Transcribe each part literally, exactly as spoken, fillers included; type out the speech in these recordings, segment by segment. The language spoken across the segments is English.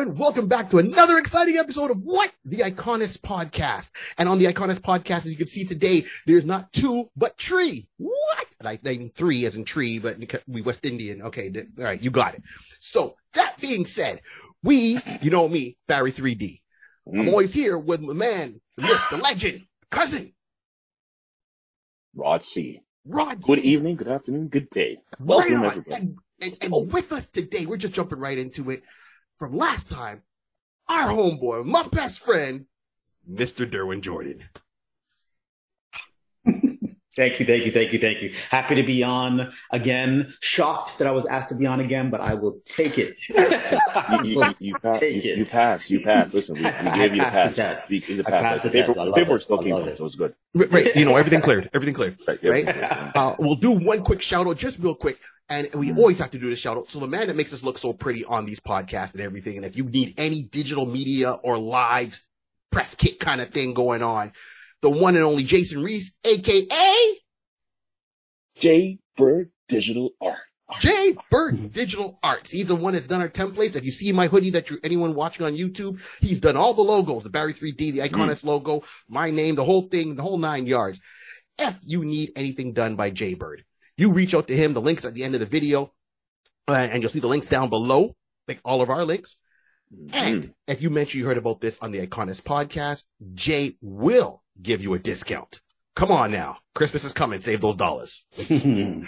everyone. Welcome back to another exciting episode of What? The iConis Podcast. And on the iConis Podcast, as you can see today, there's not two, but three. What? And I think three as in tree, but we West Indian. Okay. Th- all right. You got it. So that being said, we, you know me, Barry three D. Mm. I'm always here with my man, the myth, the legend, cousin. Rod-C. Rod-C. Good evening, good afternoon, good day. Welcome, right everybody. And, and, and with us today, we're just jumping right into it. From last time, our homeboy, my best friend, Mister Derwin Jordan. Thank you, thank you, thank you, thank you. Happy to be on again. Shocked that I was asked to be on again, but I will take it. you, you, you, pass, take you, it. you pass, you pass. Listen, we, we gave you the pass. The, the, the pass. The paper, the paperwork still came from, so it's good. Right, you know, everything cleared, everything cleared, right? right? Uh, we'll do one quick shout out, just real quick. And we always have to do the shout out. So the man that makes us look so pretty on these podcasts and everything. And if you need any digital media or live press kit kind of thing going on, the one and only Jason Reese, a k a. J Bird Digital Arts. J Bird Digital Arts. He's the one that's done our templates. If you see my hoodie that you're anyone watching on YouTube, he's done all the logos, the Barry three D, the Iconis mm. logo, my name, the whole thing, the whole nine yards. If you need anything done by J Bird, you reach out to him. The link's at the end of the video, uh, and you'll see the links down below, like all of our links. Mm-hmm. And if you mention you heard about this on the Iconis Podcast, Jay will give you a discount. Come on now. Christmas is coming. Save those dollars. Save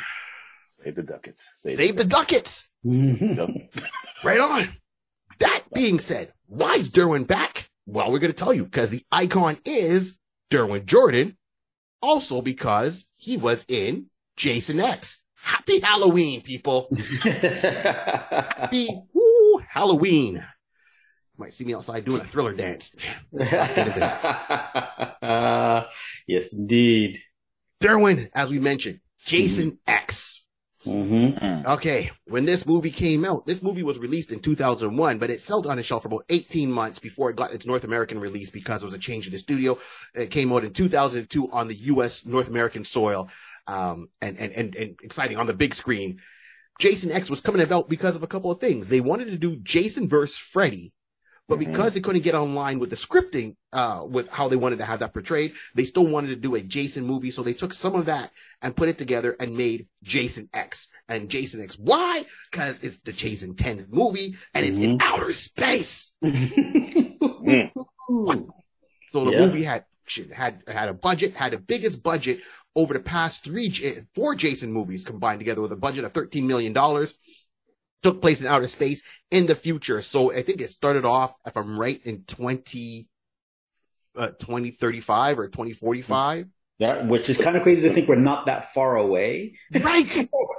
the ducats. Save, Save the ducats. The ducats. Right on. That being said, why is Derwin back? Well, we're going to tell you, because the icon is Derwin Jordan. Also because he was in Jason X. Happy Halloween, people. Happy woo, Halloween. You might see me outside doing a Thriller dance. uh, yes, indeed. Derwin, as we mentioned, Jason mm-hmm. X. Mm-hmm. Okay, when this movie came out, this movie was released in two thousand one, but it sold on a shelf for about eighteen months before it got its North American release because there was a change in the studio. It came out in two thousand two on the U S North American soil. Um, and, and, and, and exciting on the big screen. Jason X was coming about because of a couple of things. They wanted to do Jason versus Freddy, but mm-hmm. because they couldn't get online with the scripting, uh, with how they wanted to have that portrayed, they still wanted to do a Jason movie. So they took some of that and put it together and made Jason X. And Jason X, why? Because it's the Jason tenth movie and mm-hmm. it's in outer space. mm. So the yeah. movie had, had, had a budget, had the biggest budget over the past three, four Jason movies combined together with a budget of thirteen million dollars, took place in outer space in the future. So I think it started off, if I'm right, in twenty thirty-five or twenty forty-five. That, which is kind of crazy to think we're not that far away, right?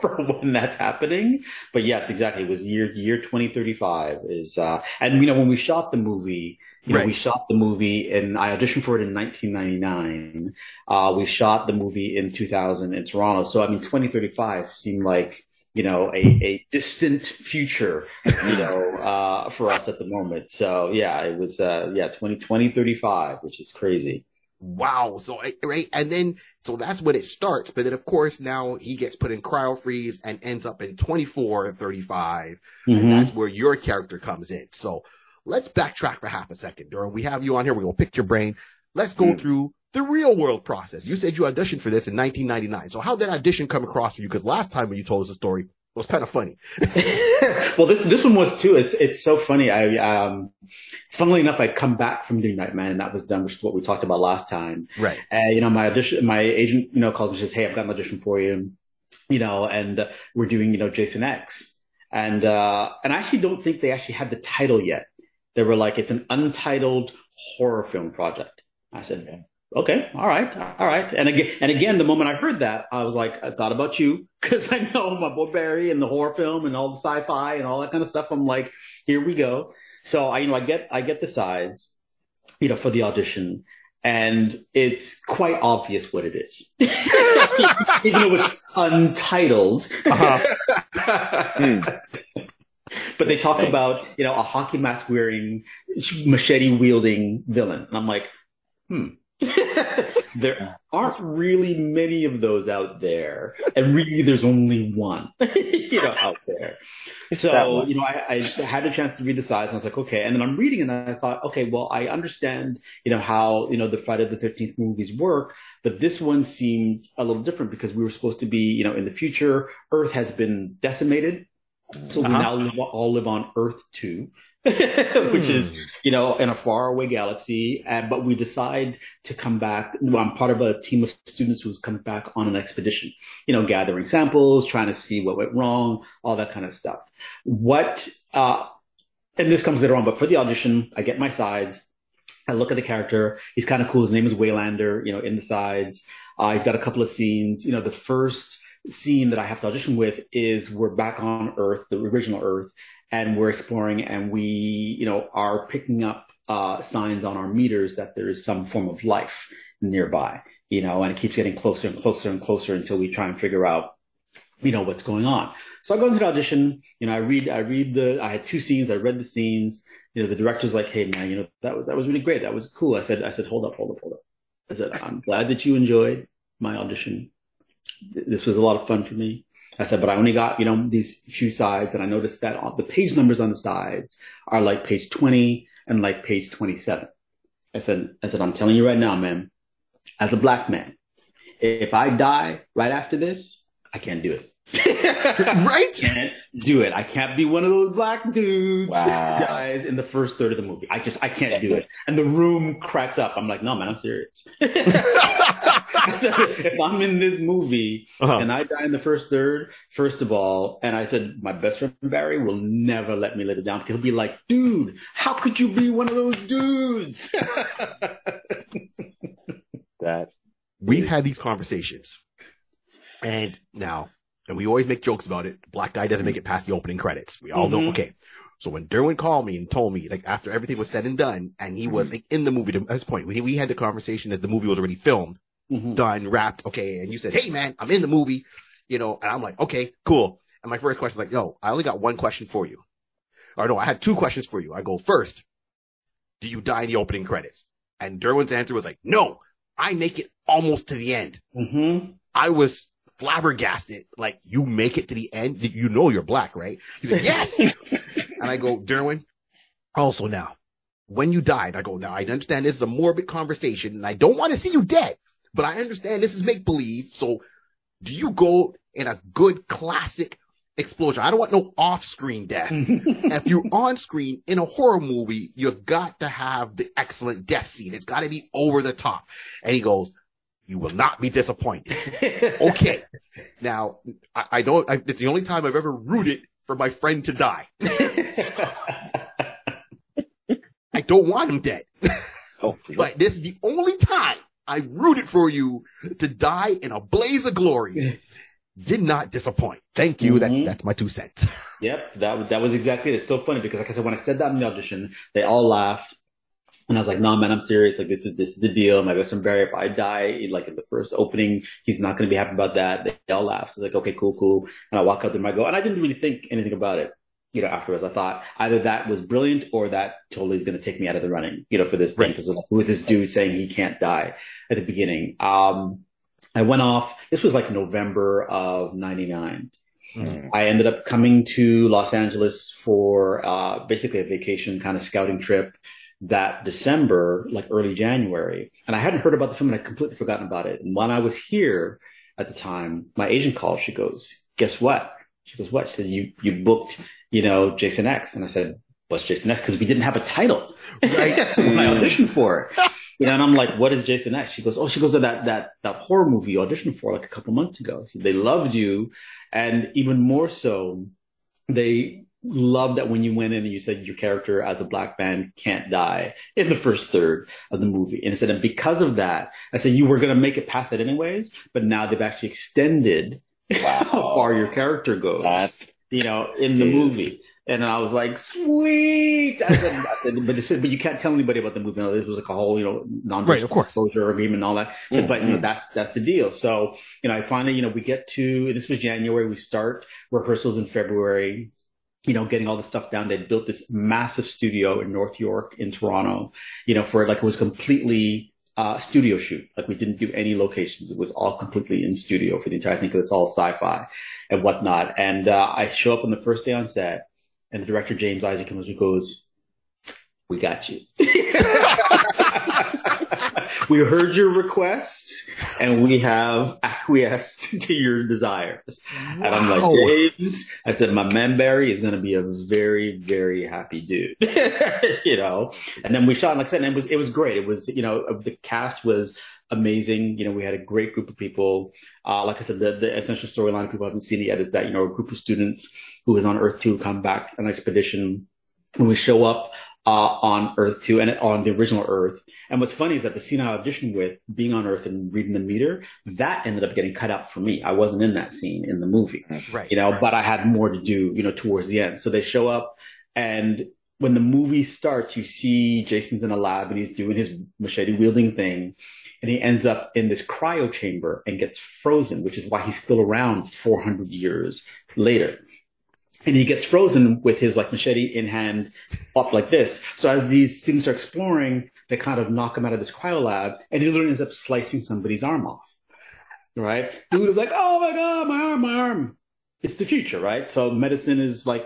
From when that's happening. But yes, exactly. It was year, year twenty thirty-five is, uh, and you know, when we shot the movie, You know, right. we shot the movie, and I auditioned for it in nineteen ninety-nine. Uh, we shot the movie in two thousand in Toronto. So, I mean, twenty thirty-five seemed like, you know, a, a distant future, you know, uh, for us at the moment. So, yeah, it was, uh, yeah, twenty thirty-five, which is crazy. Wow. So, right. And then, so that's when it starts. But then, of course, now he gets put in cryo freeze and ends up in twenty-four thirty-five. Mm-hmm. And that's where your character comes in. So, let's backtrack for half a second, Derwin. We have you on here. We're going to pick your brain. Let's go mm. through the real world process. You said you auditioned for this in nineteen ninety-nine. So how did that audition come across for you? Because last time when you told us the story, it was kind of funny. Well, this this one was too. It's it's so funny. I um, funnily enough, I come back from doing Nightman, and that was done, which is what we talked about last time. Right. And uh, you know, my audition, my agent, you know, calls me and says, "Hey, I've got an audition for you," you know, and uh, we're doing, you know, Jason X, and uh, and I actually don't think they actually had the title yet. They were like, it's an untitled horror film project. I said, okay. okay, all right, all right. And again, and again, the moment I heard that, I was like, I thought about you, because I know my boy Barry and the horror film and all the sci-fi and all that kind of stuff. I'm like, here we go. So I, you know, I get, I get the sides, you know, for the audition, and it's quite obvious what it is. You know, it's untitled. Uh-huh. mm. But they talk about, you know, a hockey mask wearing, machete wielding villain. And I'm like, hmm, There aren't really many of those out there, and really there's only one, you know, out there. So, you know, I, I had a chance to read the size, and I was like, okay. And then I'm reading, and I thought, okay, well, I understand, you know, how, you know, the Friday the thirteenth movies work, but this one seemed a little different because we were supposed to be, you know, in the future. Earth has been decimated, so we uh-huh. now live, all live on Earth two. Which is, you know, in a faraway galaxy. And, but we decide to come back. Well, I'm part of a team of students who's come back on an expedition, you know, gathering samples, trying to see what went wrong, all that kind of stuff. What, uh, and this comes later on, but for the audition, I get my sides. I look at the character. He's kind of cool. His name is Waylander, you know, in the sides. Uh, he's got a couple of scenes. You know, the first scene that I have to audition with is we're back on Earth, the original Earth. And we're exploring, and we, you know, are picking up uh, signs on our meters that there is some form of life nearby, you know, and it keeps getting closer and closer and closer until we try and figure out, you know, what's going on. So I go into the audition, you know, I read, I read the, I had two scenes, I read the scenes, you know, the director's like, hey man, you know, that was, that was really great. That was cool. I said, I said, hold up, hold up, hold up. I said, I'm glad that you enjoyed my audition. This was a lot of fun for me. I said, but I only got, you know, these few sides, and I noticed that all the page numbers on the sides are like page twenty and like page twenty-seven. I said, I said, I'm telling you right now, man, as a black man, if I die right after this, I can't do it. Right? I can't do it. I can't be one of those black dudes wow. guys in the first third of the movie. I just, I can't do it. And the room cracks up. I'm like, no, man, I'm serious. So if I'm in this movie uh-huh. and I die in the first third, first of all, and I said, my best friend Barry will never let me let it down. He'll be like, dude, how could you be one of those dudes? That we've is... had these conversations, and now, and we always make jokes about it. The black guy doesn't make it past the opening credits. We all mm-hmm. know. Okay. So when Derwin called me and told me, like, after everything was said and done, and he was like, in the movie to, at this point, we, we had the conversation as the movie was already filmed, mm-hmm. done, wrapped. Okay. And you said, hey man, I'm in the movie, you know, and I'm like, okay, cool. And my first question was like, yo, I only got one question for you. Or no, I had two questions for you. I go, first, do you die in the opening credits? And Derwin's answer was like, no, I make it almost to the end. Mm-hmm. I was flabbergasted, like, you make it to the end, you know you're black, right? He's like, yes. And I go, Derwin, also now, when you died, I go, now I understand this is a morbid conversation, and I don't want to see you dead, but I understand this is make-believe, so do you go in a good classic explosion? I don't want no off-screen death. If you're on-screen in a horror movie, you've got to have the excellent death scene. It's got to be over the top. And he goes, you will not be disappointed. Okay. Now, I, I don't, I, it's the only time I've ever rooted for my friend to die. I don't want him dead. Oh, but this is the only time I rooted for you to die in a blaze of glory. Did not disappoint. Thank you. Mm-hmm. That's that's my two cents. Yep. That, that was exactly it. It's so funny because, like I said, when I said that in the audition, they all laughed. And I was like, no, man, I'm serious. Like, this is, this is the deal. My best friend Barry, if I die, like, in the first opening, he's not going to be happy about that. They all laugh. So it's like, okay, cool, cool. And I walk out there and I go, and I didn't really think anything about it, you know, afterwards. I thought either that was brilliant or that totally is going to take me out of the running, you know, for this thing. Because, like, who is this dude saying he can't die at the beginning? Um, I went off. This was like November of ninety-nine. Mm. I ended up coming to Los Angeles for uh, basically a vacation kind of scouting trip. That December, like early January, and I hadn't heard about the film and I completely forgotten about it. And when I was here at the time, my agent called. She goes, guess what? She goes, what? She said, you, you booked, you know, Jason X. And I said, what's Jason X? Because we didn't have a title right? when I auditioned for it. You know, and I'm like, what is Jason X? She goes, oh, she goes to that, that, that horror movie you auditioned for like a couple months ago. So they loved you. And even more so, they love that when you went in and you said your character as a black man can't die in the first third of the movie. And I said, and because of that, I said, you were going to make it past it anyways, but now they've actually extended wow. how far your character goes, that, you know, in the dude. movie. And I was like, sweet. I said, I said, but, said, but you can't tell anybody about the movie. No, this was like a whole, you know, non-disclosure right, agreement and all that. Said, mm-hmm. But you know, that's that's the deal. So, you know, I finally, you know, we get to, this was January. We start rehearsals in February. You know, getting all the stuff down. They built this massive studio in North York in Toronto, you know, for like, it was completely uh, studio shoot. Like, we didn't do any locations. It was all completely in studio for the entire thing because it's all sci-fi and whatnot. And uh, I show up on the first day on set, and the director, James Isaac, comes and goes, "We got you. We heard your request, and we have acquiesced to your desires." Wow. And I'm like, "James," I said, "my man Barry is going to be a very, very happy dude," you know. And then we shot, and like I said, and it was it was great. It was, you know, the cast was amazing. You know, we had a great group of people. Uh, like I said, the, the essential storyline people haven't seen it yet is that, you know, a group of students who was on Earth two come back on an expedition, and we show up Uh, on Earth two and on the original Earth. And what's funny is that the scene I auditioned with, being on Earth and reading the meter, that ended up getting cut out for me. I wasn't in that scene in the movie, right? You know, right. But I had more to do, you know, towards the end. So they show up, and when the movie starts, you see Jason's in a lab and he's doing his machete-wielding thing, and he ends up in this cryo chamber and gets frozen, which is why he's still around four hundred years later. And he gets frozen with his, like, machete in hand up like this. So as these students are exploring, they kind of knock him out of this cryolab, and he literally ends up slicing somebody's arm off, right? Dude is like, "Oh, my God, my arm, my arm." It's the future, right? So medicine is, like,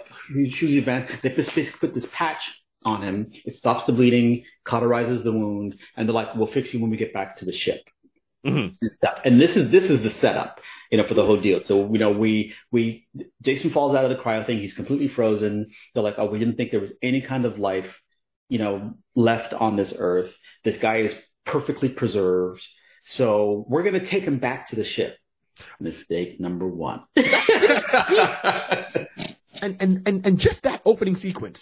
hugely advanced. They just basically put this patch on him. It stops the bleeding, cauterizes the wound, and they're like, "We'll fix you when we get back to the ship." Mm-hmm. And stuff. And this is this is the setup, you know, for the whole deal. So, you know, we we Jason falls out of the cryo thing. He's completely frozen. They're like, "Oh, we didn't think there was any kind of life, you know, left on this Earth. This guy is perfectly preserved. So we're going to take him back to the ship." Mistake number one. and, and and and just that opening sequence.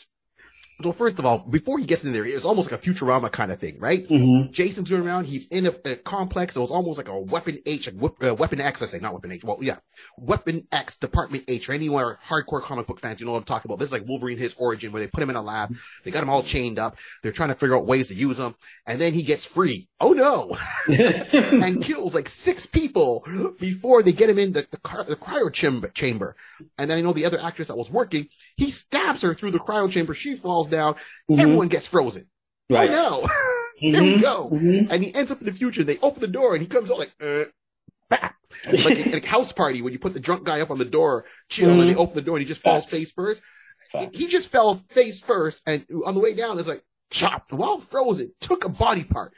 So first of all, before he gets in there, it's almost like a Futurama kind of thing, right? Mm-hmm. Jason's going around. He's in a, a complex. So it's almost like a Weapon H, uh, Weapon X, I say, not Weapon H. Well, yeah. Weapon X, Department H. For anyone who are hardcore comic book fans, you know what I'm talking about. This is like Wolverine, his origin, where they put him in a lab. They got him all chained up. They're trying to figure out ways to use him. And then he gets free. Oh, no. And kills like six people before they get him in the, the, car, the cryo chamber. And then I know the other actress that was working, he stabs her through the cryo chamber. She falls down, mm-hmm. Everyone gets frozen. Right. Oh, no. Mm-hmm. Here we go. Mm-hmm. And he ends up in the future. They open the door, and he comes out like, uh, bah. Like a, a house party when you put the drunk guy up on the door, chill, mm-hmm. And they open the door, and he just falls face first. Facts. He just fell face first, and on the way down, it's like, chopped, well frozen, took a body part.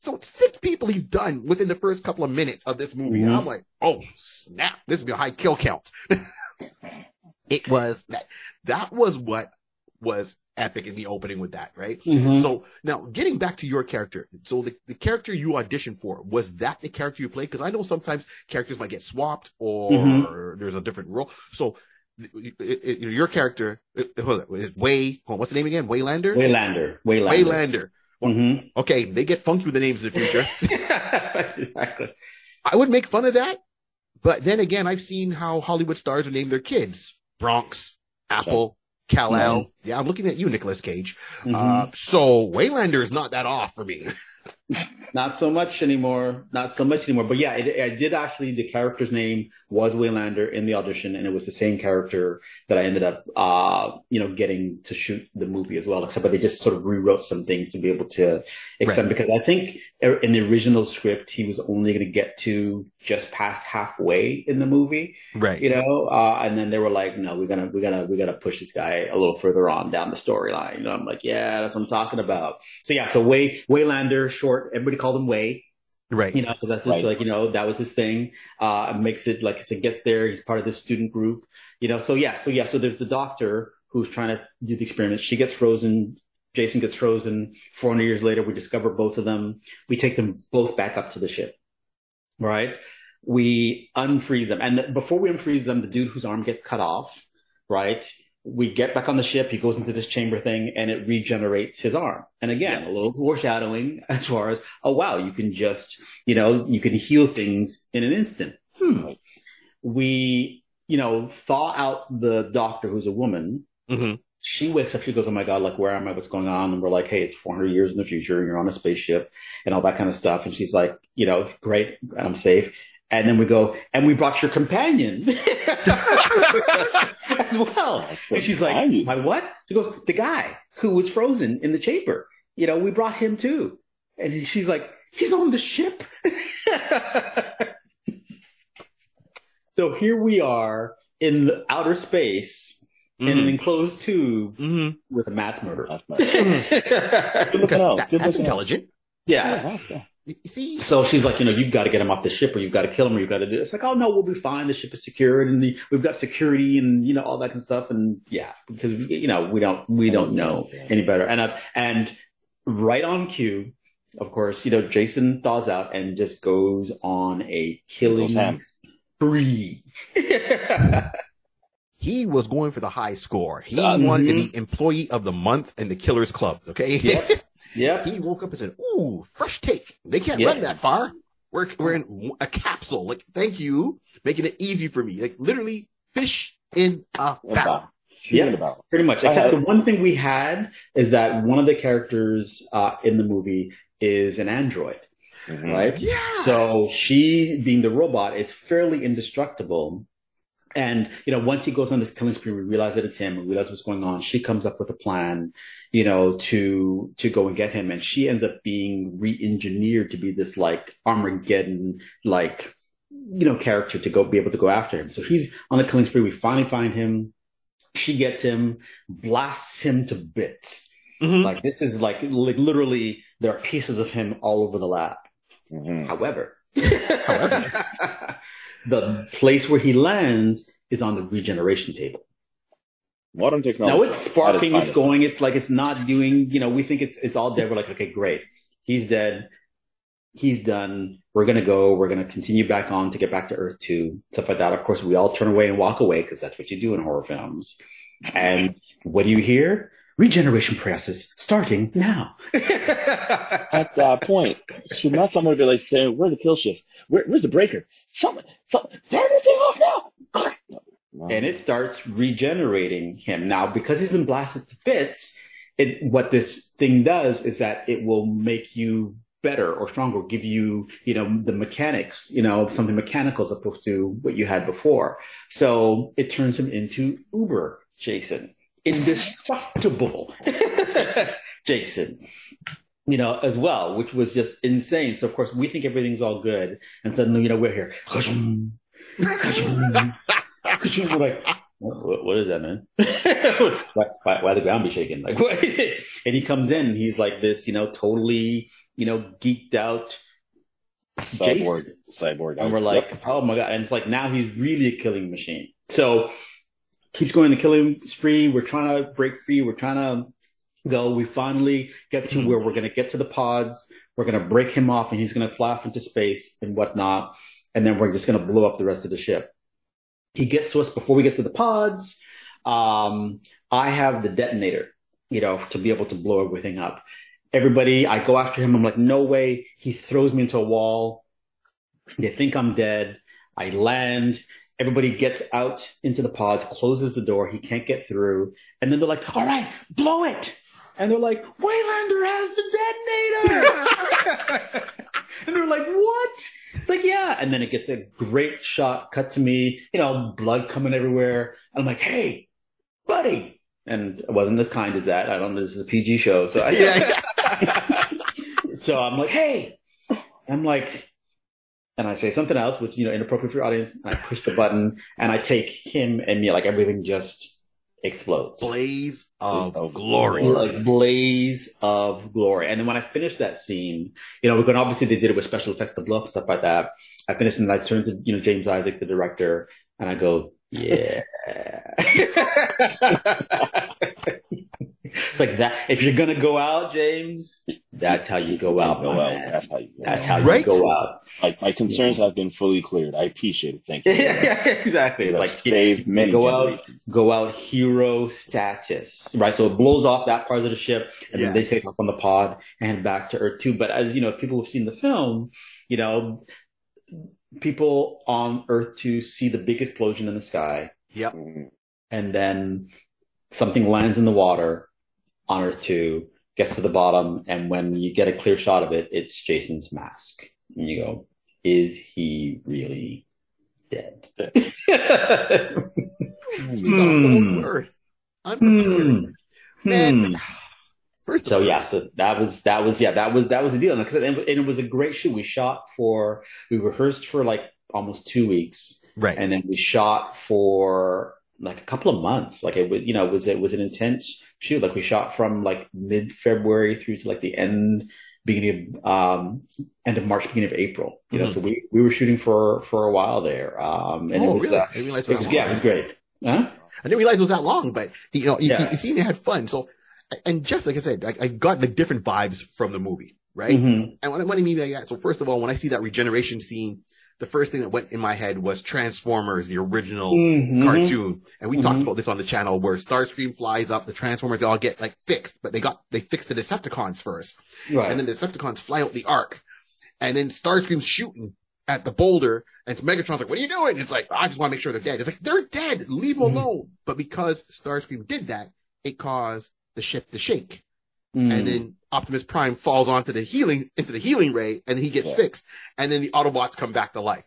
So six people he's done within the first couple of minutes of this movie. Mm-hmm. And I'm like, oh, snap. This would be a high kill count. It was that. That was what was epic in the opening with that, right? Mm-hmm. So now getting back to your character, so the, the character you auditioned for, was that the character you played? Because I know sometimes characters might get swapped or mm-hmm. There's a different role. So it, it, your character it, it, Way what's the name again? Waylander? Waylander. Waylander. Waylander. Well, mm-hmm. Okay, they get funky with the names in the future. Exactly. I would make fun of that, but then again, I've seen how Hollywood stars would name their kids Bronx, Apple, okay. Kal-El. Mm-hmm. Yeah, I'm looking at you, Nicolas Cage. Mm-hmm. Uh, so Waylander is not that off for me. Not so much anymore. Not so much anymore. But yeah, I did actually, the character's name was Waylander in the audition, and it was the same character that I ended up, uh, you know, getting to shoot the movie as well, except that they just sort of rewrote some things to be able to extend, right. Because I think in the original script, he was only going to get to just past halfway in the movie, right? You know, uh, and then they were like, "No, we're gonna, we're gonna, we're gonna push this guy a little further on down the storyline." You know, I'm like, "Yeah, that's what I'm talking about." So yeah, so Way Waylander, short, everybody called him Way, right? You know, so that's just right. Like, you know, that was his thing. Uh, makes it like it gets there. He's part of this student group, you know. So yeah, so yeah, so there's the doctor who's trying to do the experiment. She gets frozen. Jason gets frozen. four hundred years later, we discover both of them. We take them both back up to the ship, right? We unfreeze them. And the, before we unfreeze them, the dude whose arm gets cut off, right? We get back on the ship. He goes into this chamber thing, and it regenerates his arm. And again, yeah. A little foreshadowing as far as, oh, wow, you can just, you know, you can heal things in an instant. Hmm. We, you know, thaw out the doctor, who's a woman. Mm-hmm. She wakes up, she goes, "Oh my God, like, where am I? What's going on?" And we're like, "Hey, it's four hundred years in the future, and you're on a spaceship," and all that kind of stuff. And she's like, you know, "Great, I'm safe." And then we go, "And we brought your companion as well." And she's like, "My what?" She goes, "The guy who was frozen in the chamber. You know, we brought him too." And he, she's like, he's on the ship. So here we are in outer space, mm-hmm. in an enclosed tube, mm-hmm. with a mass murder. Mass murder. that, that's intelligent. Yeah. yeah. You see? So she's like, you know, you've got to get him off the ship, or you've got to kill him, or you've got to do it. It's like, oh, no, we'll be fine. The ship is secured, and the, we've got security, and, you know, all that kind of stuff. And, yeah, because, you know, we don't we don't know any better. And I've, and right on cue, of course, you know, Jason thaws out and just goes on a killing spree. He was going for the high score. He um, won mm-hmm. the Employee of the Month in the Killers Club, okay? Yep. Yep. He woke up and said, ooh, fresh take. They can't yes. run that far. We're, we're in a capsule. Like, thank you. Making it easy for me. Like, literally, fish in a fountain. Yeah, pretty much. Except the one thing we had is that one of the characters uh, in the movie is an android, mm-hmm. right? Yeah. So she, being the robot, is fairly indestructible. And, you know, once he goes on this killing spree, we realize that it's him. We realize what's going on. She comes up with a plan, you know, to to go and get him. And she ends up being re-engineered to be this, like, Armageddon, like, you know, character to go be able to go after him. So he's on the killing spree. We finally find him. She gets him, blasts him to bits. Mm-hmm. Like, this is, like, like, literally, there are pieces of him all over the lab. Mm-hmm. However. However. The place where he lands is on the regeneration table. Modern technology. Now it's sparking, it's going, it's like it's not doing, you know, we think it's it's all dead. We're like, okay, great. He's dead. He's done. We're going to go. We're going to continue back on to get back to Earth two, stuff like that. Of course, we all turn away and walk away because that's what you do in horror films. And what do you hear? Regeneration process starting now. At that point, should not someone be like saying, "Where are the kill shifts? Where, where's the breaker? Someone, someone, turn the thing off now!" No, no. And it starts regenerating him now because he's been blasted to bits. It, what this thing does is that it will make you better or stronger, give you, you know, the mechanics, you know, something mechanical as opposed to what you had before. So it turns him into Uber Jason. Indestructible Jason, you know, as well, which was just insane. So, of course, we think everything's all good. And suddenly, you know, we're here. We're like, what, what is that, man? why, why, why the ground be shaking? Like, what? And he comes in and he's like this, you know, totally, you know, geeked out cyborg. Cyborg. And we're like, yep. Oh, my God. And it's like now he's really a killing machine. So, keeps going to killing spree. We're trying to break free. We're trying to go. We finally get to where we're going to get to the pods. We're going to break him off, and he's going to fly off into space and whatnot. And then we're just going to blow up the rest of the ship. He gets to us before we get to the pods. Um, I have the detonator, you know, to be able to blow everything up. Everybody, I go after him. I'm like, no way. He throws me into a wall. They think I'm dead. I land. Everybody gets out into the pods, closes the door. He can't get through. And then they're like, all right, blow it. And they're like, Waylander has the detonator. And they're like, what? It's like, yeah. And then it gets a great shot, cut to me, you know, blood coming everywhere. And I'm like, hey, buddy. And it wasn't as kind as that. I don't know. This is a P G show. So, I, so I'm like, hey. I'm like. And I say something else, which, you know, inappropriate for your audience. And I push the button, and I take him and me, like, everything just explodes. Blaze of like, glory. Like, blaze of glory. And then when I finished that scene, you know, because obviously they did it with special effects to blow up and stuff like that. I finished and I turned to, you know, James Isaac, the director, and I go, yeah. It's like that. If you're going to go out, James, that's how you go out. You go out. That's how you go that's out. How you right? go out. Like, my concerns yeah. have been fully cleared. I appreciate it. Thank you. yeah, exactly. It's like save many go out, go out hero status, right? So it blows off that part of the ship, and yeah. then they take off on the pod and back to Earth two. But as you know, people who've seen the film, you know, people on Earth two see the big explosion in the sky. Yep. And then something lands in the water. On Earth two, gets to the bottom, and when you get a clear shot of it, it's Jason's mask. And you go, is he really dead? He's mm. on the whole Earth. Unprepared. Mm. Man, mm. First so yeah, so that was that was yeah that was that was the deal, and it was a great shoot. We shot for we rehearsed for like almost two weeks, right? And then we shot for like a couple of months. Like it was, you know, it was it was an intense shoot. Like we shot from like mid February through to like the end beginning of um, end of March, beginning of April. You mm-hmm. know, so we, we were shooting for for a while there. Um, and oh, it was, really? Uh, I didn't realize it was, yeah, it was great. Huh? I didn't realize it was that long, but you know, you, yeah. you, you seem to have fun. So. And just like I said, I, I got the different vibes from the movie, right? Mm-hmm. And what, what I mean by that, so first of all, when I see that regeneration scene, the first thing that went in my head was Transformers, the original mm-hmm. cartoon. And we mm-hmm. talked about this on the channel where Starscream flies up, the Transformers all get like fixed, but they got, they fixed the Decepticons first. Right. And then the Decepticons fly out the arc. And then Starscream's shooting at the boulder, and it's Megatron's like, what are you doing? It's like, I just want to make sure they're dead. It's like, they're dead. Leave them mm-hmm. alone. But because Starscream did that, it caused the ship to shake, mm. and then Optimus Prime falls onto the healing into the healing ray, and he gets yeah. fixed, and then the Autobots come back to life.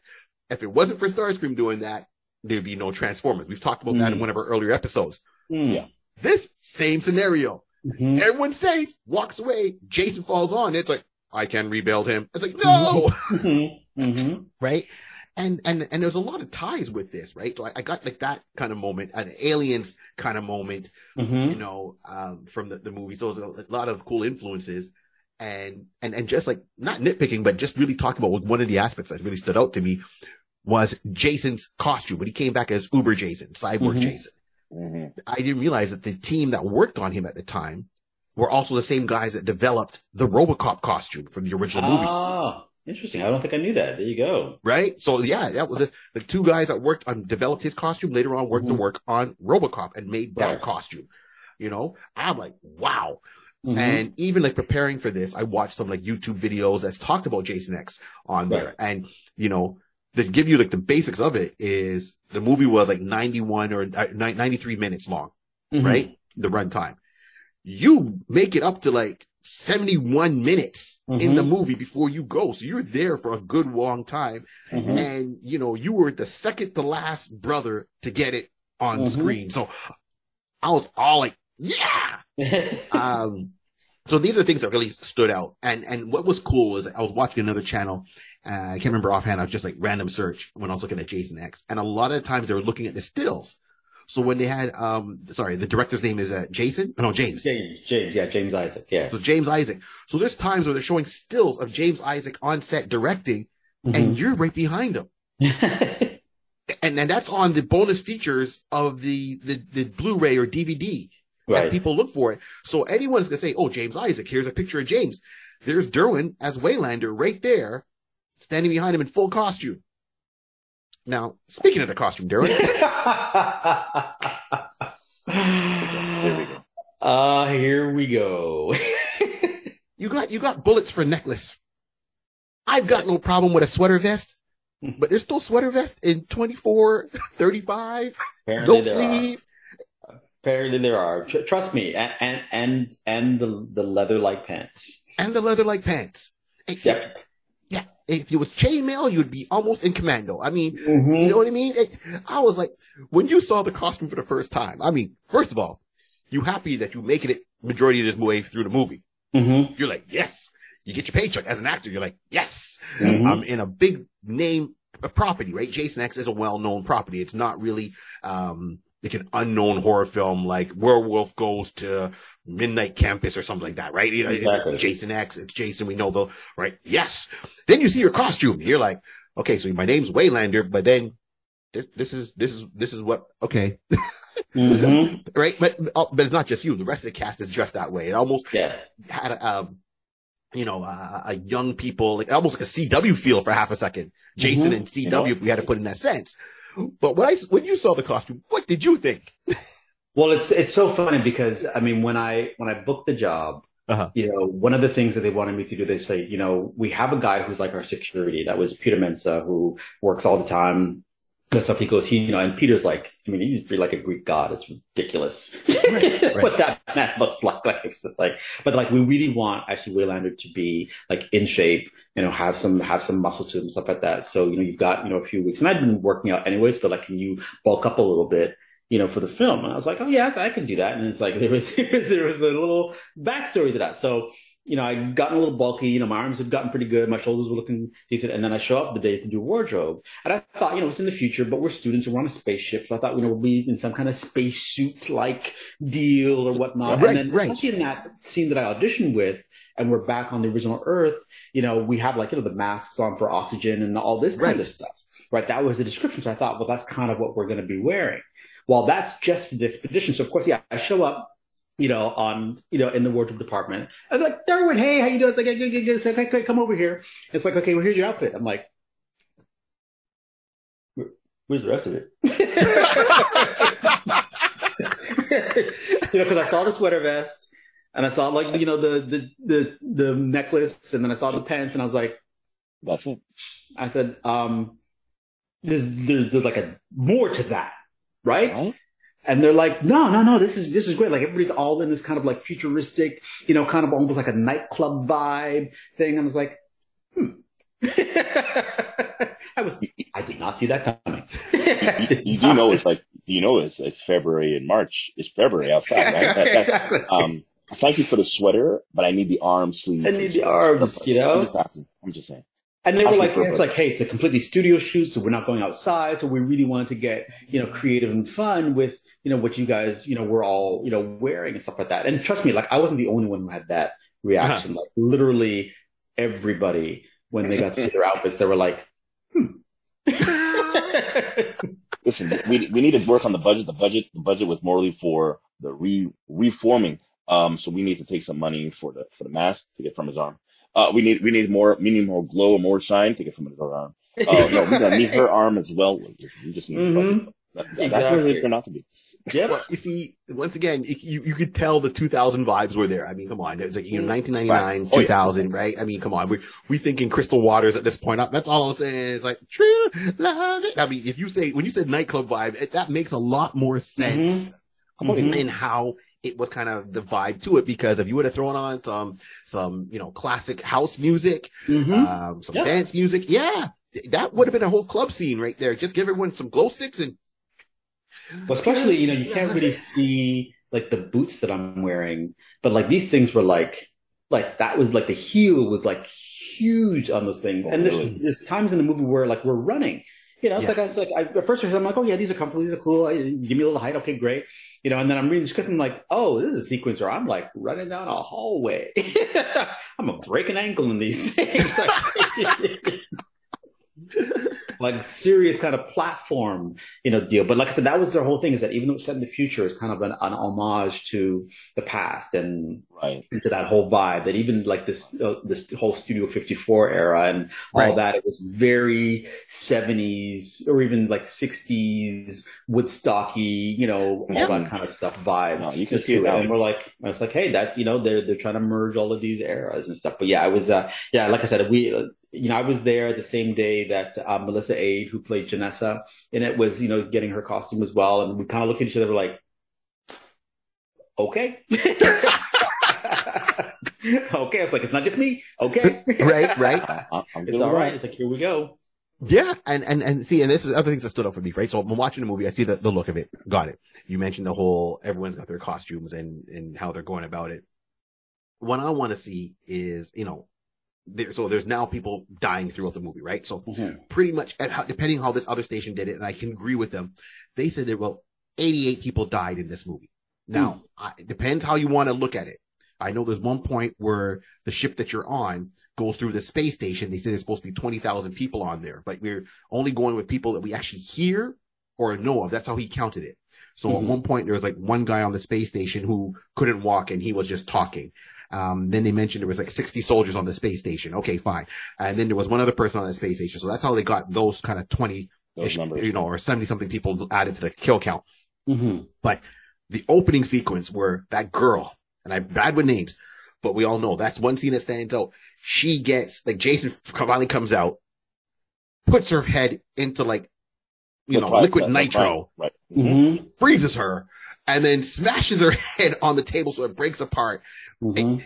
If it wasn't for Starscream doing that, there'd be no Transformers. We've talked about mm. that in one of our earlier episodes. Mm. Yeah. This same scenario, mm-hmm. everyone's safe, walks away, Jason falls on. It's like, I can rebuild him. It's like, no, mm-hmm. Mm-hmm. right? And and and there's a lot of ties with this, right? So I, I got like that kind of moment, an Aliens kind of moment, mm-hmm. you know, um, from the, the movie. So there's a, a lot of cool influences, and and and just like not nitpicking, but just really talking about one of the aspects that really stood out to me was Jason's costume when he came back as Uber Jason, Cyborg mm-hmm. Jason. Mm-hmm. I didn't realize that the team that worked on him at the time were also the same guys that developed the Robocop costume from the original oh. movies. Interesting. I don't think I knew that. There you go. Right? So, yeah, that was the, the two guys that worked on, developed his costume, later on worked mm-hmm. to work on Robocop and made that right. costume. You know? I'm like, wow. Mm-hmm. And even like preparing for this, I watched some like YouTube videos that's talked about Jason X on there. Right. And, you know, to give you like the basics of it is the movie was like ninety-one or ninety-three minutes long, mm-hmm. right? The runtime. You make it up to like seventy-one minutes. Mm-hmm. in the movie before you go. So you're there for a good long time. Mm-hmm. And, you know, you were the second to last brother to get it on mm-hmm. screen. So I was all like, yeah. um, so these are things that really stood out. And, and what was cool was I was watching another channel. Uh, I can't remember offhand. I was just like random search when I was looking at Jason X. And a lot of the times they were looking at the stills. So when they had, um, sorry, the director's name is uh, Jason? No, James. James, James, yeah, James Isaac, yeah. So James Isaac. So there's times where they're showing stills of James Isaac on set directing, mm-hmm. and you're right behind him. and and that's on the bonus features of the, the, the Blu-ray or D V D right. that people look for it. So anyone's going to say, oh, James Isaac, here's a picture of James. There's Derwin as Waylander right there, standing behind him in full costume. Now, speaking of the costume, Derwin. Here we go. Uh, here we go. you got you got bullets for a necklace. I've got no problem with a sweater vest, but there's still sweater vest in twenty-four, thirty-five, apparently no sleeve. Are. Apparently there are. Tr- trust me, and and and, and the, the leather-like pants. And the leather-like pants. It, yep. Yeah, if it was chainmail, you'd be almost in commando. I mean, mm-hmm. you know what I mean? It, I was like, when you saw the costume for the first time, I mean, first of all, you happy that you making it majority of this way through the movie. Mm-hmm. You're like, yes. You get your paycheck as an actor. You're like, yes. Mm-hmm. I'm in a big name a property, right? Jason X is a well-known property. It's not really um like an unknown horror film like Werewolf Goes to Midnight Campus or something like that, right? You know, exactly. It's Jason X, it's Jason, we know the, right? Yes. Then you see your costume. You're like, okay, so my name's Waylander, but then this, this is, this is, this is what, okay. Mm-hmm. right? But, but it's not just you. The rest of the cast is dressed that way. It almost yeah. had a, um, you know, a, a young people, like almost like a C W feel for half a second. Jason mm-hmm. and C W, you know? If we had to put in that sense. But when I, when you saw the costume, what did you think? Well, it's it's so funny because I mean, when I when I booked the job, uh-huh. you know, one of the things that they wanted me to do, they say, you know, we have a guy who's like our security. That was Peter Mensah, who works all the time. And stuff he goes, he you know, and Peter's like, I mean, he's like a Greek god. It's ridiculous right, right. what that, that looks like. Like it's just like, but like we really want actually Waylander to be like in shape, you know, have some have some muscle to him, stuff like that. So you know, you've got you know a few weeks, and I'd been working out anyways, but like, can you bulk up a little bit? you know, for the film. And I was like, oh yeah, I can do that. And it's like, there was, there was, there was a little backstory to that. So, you know, I'd gotten a little bulky, you know, my arms had gotten pretty good, my shoulders were looking decent, and then I show up the day to do wardrobe. And I thought, you know, it's in the future, but we're students and we're on a spaceship, so I thought, you know, we'll be in some kind of spacesuit-like deal or whatnot. Right, and then right. especially in that scene that I auditioned with, and we're back on the original Earth, you know, we have like, you know, the masks on for oxygen and all this kind right. of stuff. Right, that was the description, so I thought, well, that's kind of what we're going to be wearing. Well, that's just for the expedition, so of course, yeah, I show up, you know, on, you know, in the wardrobe department. I was like, Derwin, hey, how you doing? It's like, it's like, it's like, come over here. It's like, okay, well, here's your outfit. I'm like, where's the rest of it? You know, because I saw the sweater vest and I saw, like, you know, the, the, the, the necklace, and then I saw the pants, and I was like, that's it. I said, um, there's, there's, there's like a more to that, right? Right. And they're like, no, no, no, this is this is great. Like, everybody's all in this kind of like futuristic, you know, kind of almost like a nightclub vibe thing. I was like, hmm. I was, I did not see that coming. you, you do know it's like, you know, it's it's February and March. It's February outside, right? That, exactly. Um, thank you for the sweater, but I need the arm sleeves. I need the arms, you know. I'm just, I'm just saying. And they were like, it's like, hey, it's a completely studio shoot, so we're not going outside. So we really wanted to get, you know, creative and fun with, you know, what you guys, you know, were all, you know, wearing and stuff like that. And trust me, like, I wasn't the only one who had that reaction. Uh-huh. Like, literally everybody, when they got to their outfits, they were like, hmm. Listen, we we needed to work on the budget. The budget, the budget was morally for the re reforming. Um, so we need to take some money for the for the mask to get from his arm. Uh, we need we need more we need more glow and more shine to get from another arm. Oh uh, no, we gotta need her arm as well. We just need mm-hmm. that, that, exactly. That's what it turned out to be. Yeah, well, you see, once again, you you could tell the two thousand vibes were there. I mean, come on, it's like, you know, nineteen ninety-nine, right. Oh, two thousand, yeah. Right? I mean, come on, we we thinking Crystal Waters at this point. That's all I'm saying. It's like true love. It. I mean, if you say when you said nightclub vibe, it, that makes a lot more sense. Mm-hmm. Come on, mm-hmm. in how. It was kind of the vibe to it, because if you would have thrown on some, some, you know, classic house music, mm-hmm. um, some yeah. dance music, yeah, that would have been a whole club scene right there. Just give everyone some glow sticks and. Well, especially, you know, you can't really see like the boots that I'm wearing, but like these things were like, like that was like the heel was like huge on those things. Oh, and there's, really? there's times in the movie where like we're running. You know, it's yeah. like, I was like, I, at first I'm like, oh yeah, these are comfortable, these are cool. I, give me a little height, okay, great. You know, and then I'm reading the script and I'm like, oh, this is a sequence where I'm like running down a hallway. I'm gonna break an ankle in these things. Like serious kind of platform, you know, deal. But like I said, that was their whole thing, is that even though it's set in the future, it's kind of an, an homage to the past and right. to that whole vibe. That even like this uh, this whole Studio fifty-four era and all right. that, it was very seventies or even like sixties Woodstocky, you know, all yeah. that kind of stuff vibe. No, you can see that. And we're like, I was like, hey, that's, you know, they're they're trying to merge all of these eras and stuff. But yeah, I was, uh, yeah, like I said, we. Uh, You know, I was there the same day that uh, Melissa Ade, who played Janessa, and it was, you know, getting her costume as well. And we kind of looked at each other, we're like, okay. Okay. It's like, it's not just me. Okay. Right, right. It's all right. It's like, here we go. Yeah. And, and, and see, and this is other things that stood out for me, right? So I'm watching the movie. I see the, the look of it. Got it. You mentioned the whole, everyone's got their costumes and, and how they're going about it. What I want to see is, you know, There, so there's now people dying throughout the movie, right? So mm-hmm. pretty much, depending on how this other station did it, and I can agree with them, they said that, well, eighty-eight people died in this movie. Now, mm. it depends how you want to look at it. I know there's one point where the ship that you're on goes through the space station. They said there's supposed to be twenty thousand people on there, but we're only going with people that we actually hear or know of. That's how he counted it. So mm-hmm. at one point, there was like one guy on the space station who couldn't walk and he was just talking. Um, then they mentioned there was like sixty soldiers on the space station. Okay, fine. And then there was one other person on the space station. So that's how they got those kind of twenty, those numbers, you know, or seventy something people added to the kill count. Mm-hmm. But the opening sequence where that girl, and I'm bad with names, but we all know that's one scene that stands out. She gets, like, Jason finally comes out, puts her head into like, you know, liquid nitro, right. mm-hmm. freezes her, and then smashes her head on the table so it breaks apart. Mm-hmm.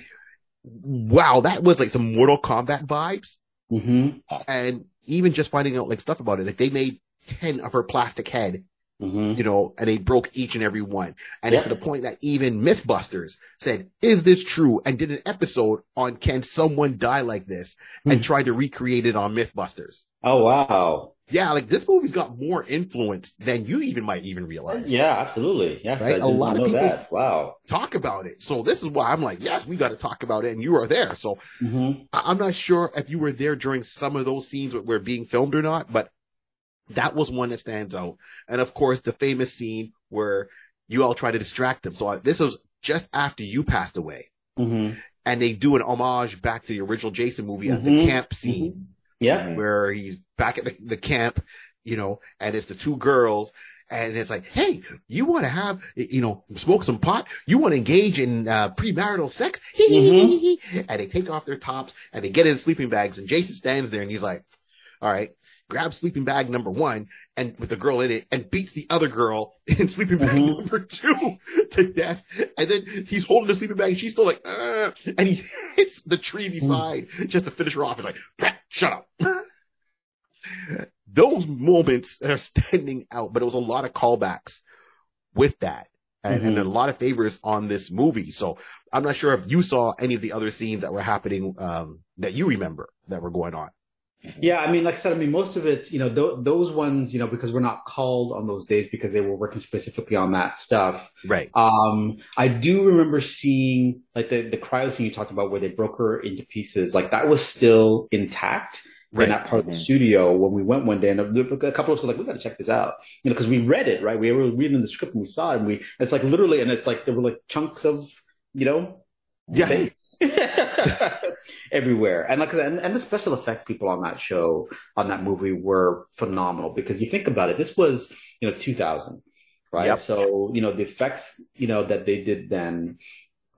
Wow, that was like some Mortal Kombat vibes. Mm-hmm. And even just finding out like stuff about it, like they made ten of her plastic head Mm-hmm. You know, and they broke each and every one. And yeah. it's to the point that even Mythbusters said, is this true? And did an episode on Can Someone Die Like This? And tried to recreate it on Mythbusters. Oh, wow. Yeah, like this movie's got more influence than you even might even realize. Yeah, absolutely. Yeah, right? A lot of people that. Wow. talk about it. So this is why I'm like, yes, we got to talk about it. And you are there. So mm-hmm. I- I'm not sure if you were there during some of those scenes where we're being filmed or not, but that was one that stands out. And of course, the famous scene where you all try to distract them. So I, this was just after you passed away. Mm-hmm. And they do an homage back to the original Jason movie mm-hmm. at the camp scene. Mm-hmm. Yeah. Where he's back at the, the camp, you know, and it's the two girls. And it's like, hey, you want to have, you know, smoke some pot? You want to engage in uh, premarital sex? Mm-hmm. And they take off their tops and they get in sleeping bags. And Jason stands there and he's like, all right. Grabs sleeping bag number one and with the girl in it and beats the other girl in sleeping bag mm-hmm. number two to death. And then he's holding the sleeping bag and she's still like, uh, and he hits the tree beside mm-hmm. just to finish her off. He's like, shut up. Those moments are standing out, but it was a lot of callbacks with that and, mm-hmm. and a lot of favors on this movie. So I'm not sure if you saw any of the other scenes that were happening um, that you remember that were going on. Yeah, I mean, like I said, I mean, most of it, you know, th- those ones, you know, because we're not called on those days because they were working specifically on that stuff. Right. Um, I do remember seeing, like, the, the cryo scene you talked about where they broke her into pieces. Like, that was still intact right. in that part mm-hmm. of the studio when we went one day. And a, a couple of us were like, we got to check this out. You know, because we read it, right? We were reading the script and we saw it. And we, it's like literally, and it's like there were like chunks of, you know, yeah. face everywhere, and like and, and the special effects people on that show, on that movie, were phenomenal. Because you think about it, this was you know two thousand, right? Yep. So you know the effects you know that they did then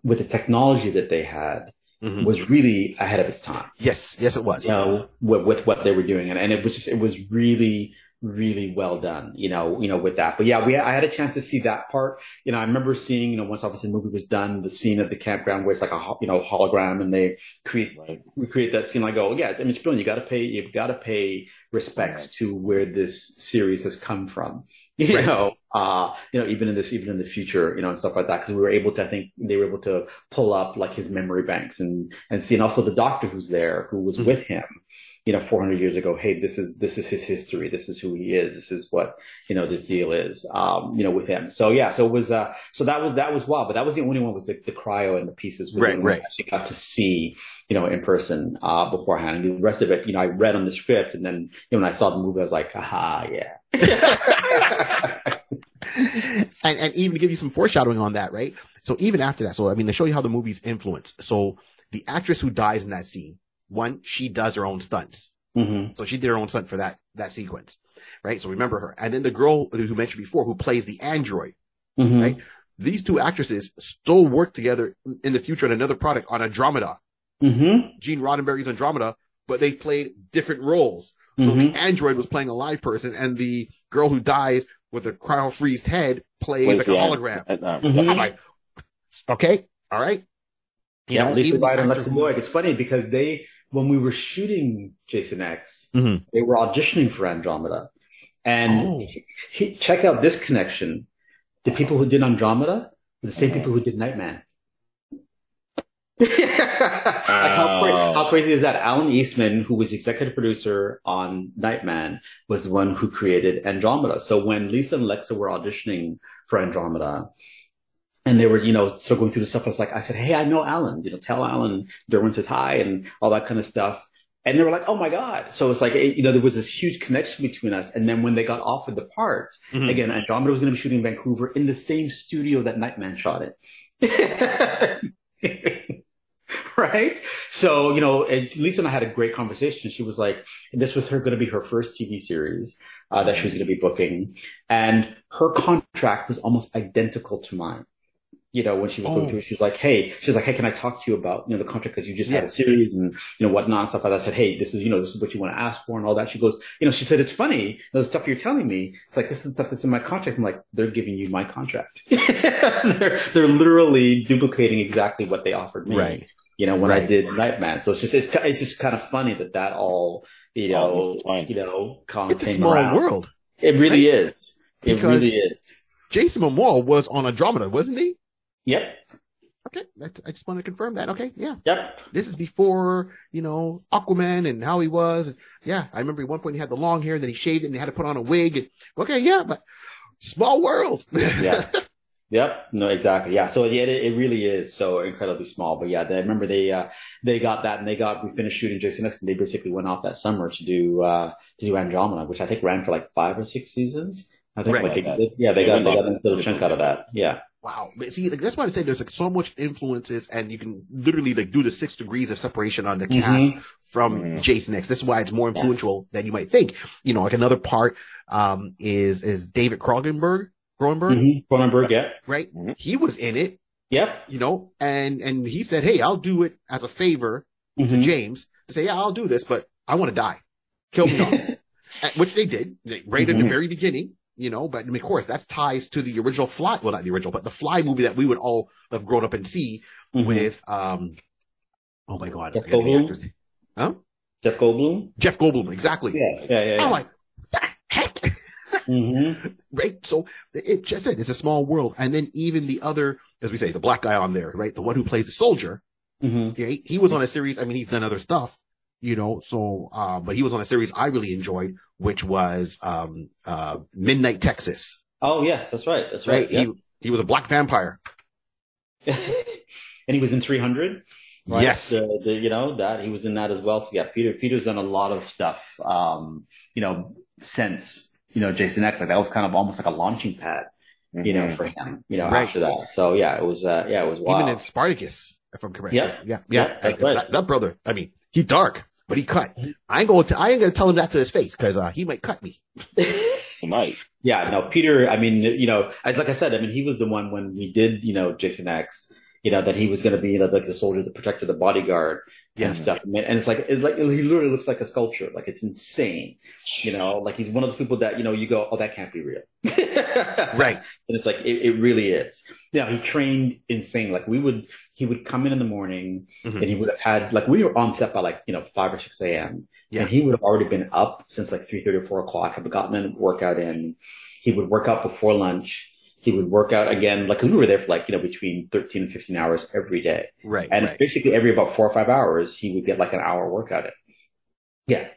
with the technology that they had mm-hmm. was really ahead of its time. Yes, yes, it was. You know, with, with what they were doing, and, and it was just it was really. really well done, you know, you know, with that. But yeah, we I had a chance to see that part. You know, I remember seeing, you know, once obviously the movie was done, the scene at the campground where it's like a, you know, hologram and they create, right. we create that scene like, oh yeah, I mean, it's brilliant. You got to pay, you've got to pay respects right. to where this series has come from, you right. know, uh, you know, even in this, even in the future, you know, and stuff like that. Cause we were able to, I think they were able to pull up like his memory banks and, and see, and also the doctor who's there, who was mm-hmm. with him. You know, four hundred years ago, hey, this is, this is his history. This is who he is. This is what, you know, this deal is, um, you know, with him. So yeah, so it was, uh, so that was, that was wild, but that was the only one was the, the cryo and the pieces. Right, right. I actually got to see, you know, in person, uh, beforehand. And the rest of it, you know, I read on the script and then, you know, when I saw the movie, I was like, aha, yeah. and, and even to give you some foreshadowing on that, right? So even after that, so I mean, to show you how the movie's influenced. So the actress who dies in that scene, one, she does her own stunts. Mm-hmm. So she did her own stunt for that, that sequence. Right. So remember her. And then the girl who mentioned before who plays the android, mm-hmm. right? These two actresses still work together in the future in another product on Andromeda, mm-hmm. Gene Roddenberry's Andromeda, but they played different roles. So mm-hmm. the android was playing a live person and the girl who dies with a cryo-freezed head plays Wait, like yeah. a hologram. Mm-hmm. I'm like, okay. All right. You yeah, know, Lisa and Lex Lloyd. It's funny because they, when we were shooting Jason X, mm-hmm. they were auditioning for Andromeda. And oh. he, he, check out this connection. The people who did Andromeda were the same people who did Nightman. like how, cra- how crazy is that? Alan Eastman, who was executive producer on Nightman, was the one who created Andromeda. So when Lisa and Lexa were auditioning for Andromeda, and they were, you know, sort of going through the stuff. I was like, I said, hey, I know Alan, you know, tell Alan Derwin says hi and all that kind of stuff. And they were like, oh my God. So it's like, it, you know, there was this huge connection between us. And then when they got offered the parts, mm-hmm. again, Andromeda was going to be shooting in Vancouver in the same studio that Nightman shot it. Right? So, you know, Lisa and I had a great conversation. She was like, this was her going to be her first T V series uh, that she was going to be booking. And her contract was almost identical to mine. You know, when she was oh. going through, she's like, hey, she's like, hey, can I talk to you about, you know, the contract? Cause you just yeah. had a series and, you know, whatnot and stuff like that. I said, hey, this is, you know, this is what you want to ask for and all that. She goes, you know, she said, it's funny. The stuff you're telling me, it's like, this is stuff that's in my contract. I'm like, they're giving you my contract. they're, they're literally duplicating exactly what they offered me. Right. You know, when right. I did Nightman. So it's just, it's, it's just kind of funny that that all, you know, oh, you know, it's a small around. world. It really right? is. It really is. Jason Momoa was on Andromeda, wasn't he? Yep. Okay, that's, I just want to confirm that. Okay, yeah. Yep. This is before, you know, Aquaman and how he was. Yeah, I remember at one point he had the long hair, then he shaved it and he had to put on a wig. Okay, yeah, but small world. Yeah. Yep. No, exactly. Yeah. So yeah, it, it really is so incredibly small. But yeah, they, I remember they uh, they got that, and they got we finished shooting Jason X, and they basically went off that summer to do uh, to do Andromeda, which I think ran for like five or six seasons. I think right. like they, yeah, they got they got a little chunk out of that. Yeah. Wow. See, like, that's why I say there's like so much influences, and you can literally like do the six degrees of separation on the mm-hmm. cast from mm-hmm. Jason X. This is why it's more influential yeah. than you might think. You know, like another part um, is is David Cronenberg. Cronenberg, mm-hmm. Cronenberg, yeah, right. Mm-hmm. He was in it, yep. You know, and and he said, "Hey, I'll do it as a favor mm-hmm. to James to say, yeah, I'll do this, but I want to die, kill me off," which they did right mm-hmm. at the very beginning, you know. But I mean, of course, that's ties to the original Fly. Well, not the original, but the Fly movie that we would all have grown up and see mm-hmm. with. um Oh my God, Jeff Goldblum. Huh? Jeff Goldblum. Jeff Goldblum, exactly. Yeah, yeah, yeah. yeah. I'm like, what the heck? Mm-hmm. Right, so it just said it's a small world, and then even the other, as we say, the black guy on there, right, the one who plays the soldier, mm-hmm. yeah, he, he was on a series. I mean, he's done other stuff, you know. So, uh, but he was on a series I really enjoyed, which was um, uh, Midnight Texas. Oh yes, that's right, that's right. right? Yep. He he was a black vampire, and he was in three hundred. Right? Yes, the, the, you know that he was in that as well. So yeah, Peter Peter's done a lot of stuff, um, you know, since. You know, Jason X, like that was kind of almost like a launching pad, you know, mm-hmm. for him, you know, right. after that. So yeah, it was, uh, yeah, it was wild. Even in Spartacus, if I'm correct. Yep. Yeah. Yeah. Yep, that's right. that, that brother, I mean, he dark, but he cut. I ain't going to, I ain't going to tell him that to his face because uh, he might cut me. He might. Yeah. No, Peter, I mean, you know, as, like I said, I mean, he was the one when we did, you know, Jason X, you know, that he was going to be, you know, like the soldier, the protector, the bodyguard. Yeah. And stuff, and it's like it's like he literally looks like a sculpture, like it's insane, you know. Like he's one of those people that you know you go, oh, that can't be real, right? And it's like it, it really is. Now he trained insane. Like we would, he would come in in the morning, mm-hmm. and he would have had like we were on set by like you know five or six a.m. Yeah. And he would have already been up since like three thirty or four o'clock. Have gotten a workout in. He would work out before lunch. He would work out again, like, cause we were there for like, you know, between thirteen and fifteen hours every day. Right. And right. basically every about four or five hours, he would get like an hour workout in. Yeah.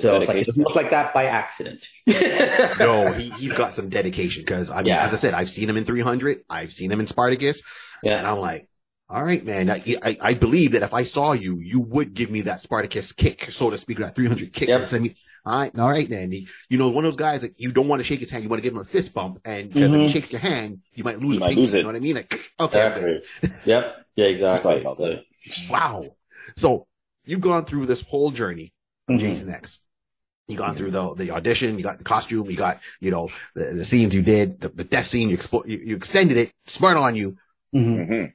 So dedication. It's like, it doesn't look like that by accident. No, he, he's got some dedication. Cause I mean, yeah. as I said, I've seen him in three hundred. I've seen him in Spartacus. Yeah. And I'm like, all right, man, I, I, I believe that if I saw you, you would give me that Spartacus kick, so to speak, that three hundred kick. Yep. I mean, all right, all right, Andy. You know, one of those guys that like, you don't want to shake his hand. You want to give him a fist bump. And because mm-hmm. if he shakes your hand, you might lose, you might lose it. You know what I mean? Like, okay. Exactly. Yep. Yeah, exactly. So, wow. So you've gone through this whole journey of mm-hmm. Jason X. You gone through the the audition, you got the costume, you got, you know, the, the scenes you did, the, the death scene, you, expo- you, you extended it, smart on you. Mm-hmm.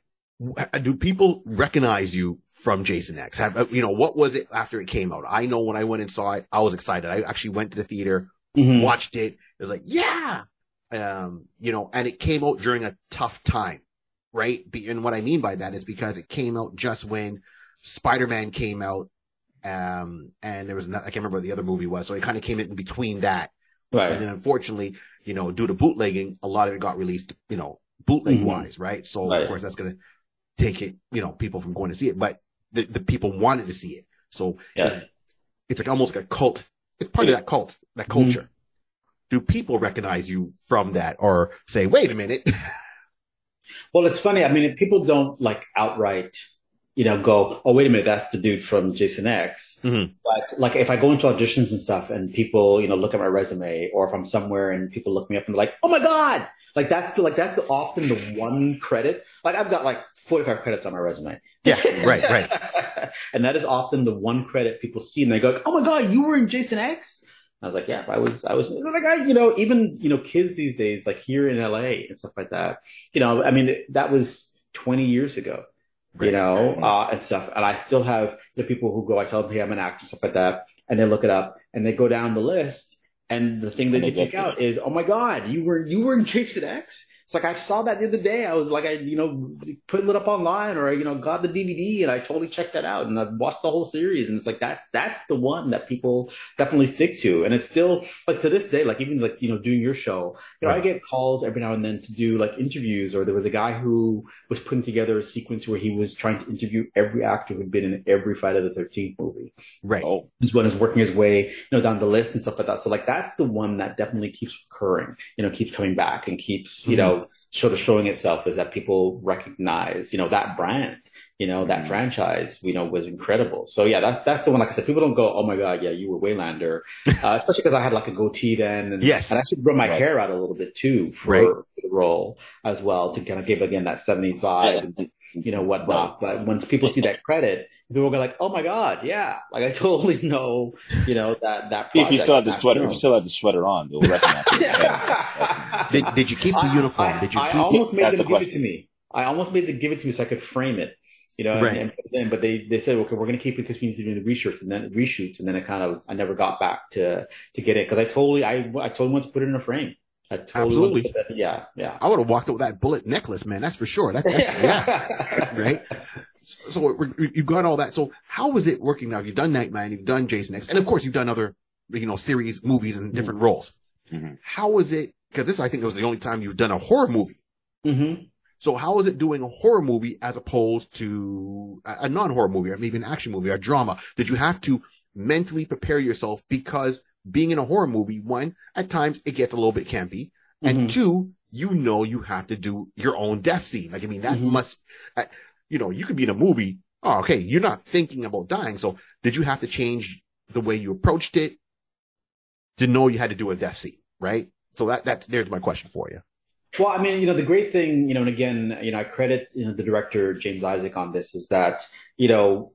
Do people recognize you from Jason X? Have, you know, what was it after it came out? I know when I went and saw it, I was excited. I actually went to the theater, mm-hmm. watched it. It was like, yeah, um, you know, and it came out during a tough time, right? And what I mean by that is because it came out just when Spider-Man came out, um, and there was not, I can't remember what the other movie was. So it kind of came in between that. Right. And then unfortunately, you know, due to bootlegging, a lot of it got released, you know, bootleg mm-hmm. wise, right? So right. of course that's going to take it, you know, people from going to see it, but the, the people wanted to see it. So yeah. it's, it's like almost like a cult. It's part yeah. of that cult, that culture. Mm-hmm. Do people recognize you from that or say, wait a minute? Well, it's funny. I mean, people don't like outright, you know, go, oh, wait a minute, that's the dude from Jason X. Mm-hmm. But like if I go into auditions and stuff and people, you know, look at my resume or if I'm somewhere and people look me up and they're like, oh my God. Like that's the, like that's often the one credit. Like I've got like forty-five credits on my resume. Yeah, right, right. And that is often the one credit people see and they go, "Oh my God, you were in Jason X?" I was like, "Yeah, I was. I was." Like I, you know, even you know, kids these days, like here in L A and stuff like that. You know, I mean, that was twenty years ago. Right, you know, right. uh, and stuff. And I still have the people who go. I tell them, "Hey, I'm an actor," stuff like that, and they look it up and they go down the list. And the thing that they pick out is, oh my God, you were you were in Jason X. It's like I saw that the other day. I was like, I you know, putting it up online, or you know, got the D V D, and I totally checked that out, and I watched the whole series. And it's like that's that's the one that people definitely stick to. And it's still like to this day, like even like you know, doing your show, you know, right. I get calls every now and then to do like interviews. Or there was a guy who was putting together a sequence where he was trying to interview every actor who'd been in every Friday the thirteenth movie. Right. So this one is working his way, you know, down the list and stuff like that. So like that's the one that definitely keeps recurring. You know, keeps coming back and keeps you mm-hmm. know. sort of showing itself is that people recognize, you know, that brand, you know, that mm-hmm. franchise, you know, was incredible. So yeah, that's, that's the one, like I said, people don't go, oh my God, yeah, you were Waylander, uh, especially cause I had like a goatee then. And, yes. and I should grow my right. hair out a little bit too for right. the role as well to kind of give again that seventies vibe, and, you know, whatnot. But once people see that credit, people go like, oh my God, yeah. Like I totally know, you know, that, that project. If you still have the sweater, if you still have the sweater on, they'll recognize it. Yeah. Did, did you keep the I, uniform? I, did you I keep almost it? made That's them the give question. it to me. I almost made them give it to me so I could frame it, you know, right. and, and, but they, they said, okay, we're going to keep it because we need to do the reshoots and then reshoots. And then I kind of, I never got back to, to get it. Cause I totally, I, I totally wanted to put it in a frame. I totally Absolutely. That, yeah. Yeah. I would have walked up with that bullet necklace, man. That's for sure. That, that's, yeah. Right. So, so you've got all that. So how was it working now? You've done Nightman, you've done Jason X, and of course you've done other, you know, series, movies and different mm-hmm. roles. Mm-hmm. How was it? Cause this, I think it was the only time you've done a horror movie. Mm-hmm. So how is it doing a horror movie as opposed to a, a non-horror movie or maybe an action movie or a drama? Did you have to mentally prepare yourself? Because being in a horror movie, one, at times it gets a little bit campy. And mm-hmm. two, you know, you have to do your own death scene. Like, I mean, that mm-hmm. must, uh, you know, you could be in a movie. Oh, okay. You're not thinking about dying. So did you have to change the way you approached it to know you had to do a death scene? Right. So that, that's, there's my question for you. Well, I mean, you know, the great thing, you know, and again, you know, I credit you know, the director, James Isaac, on this is that, you know,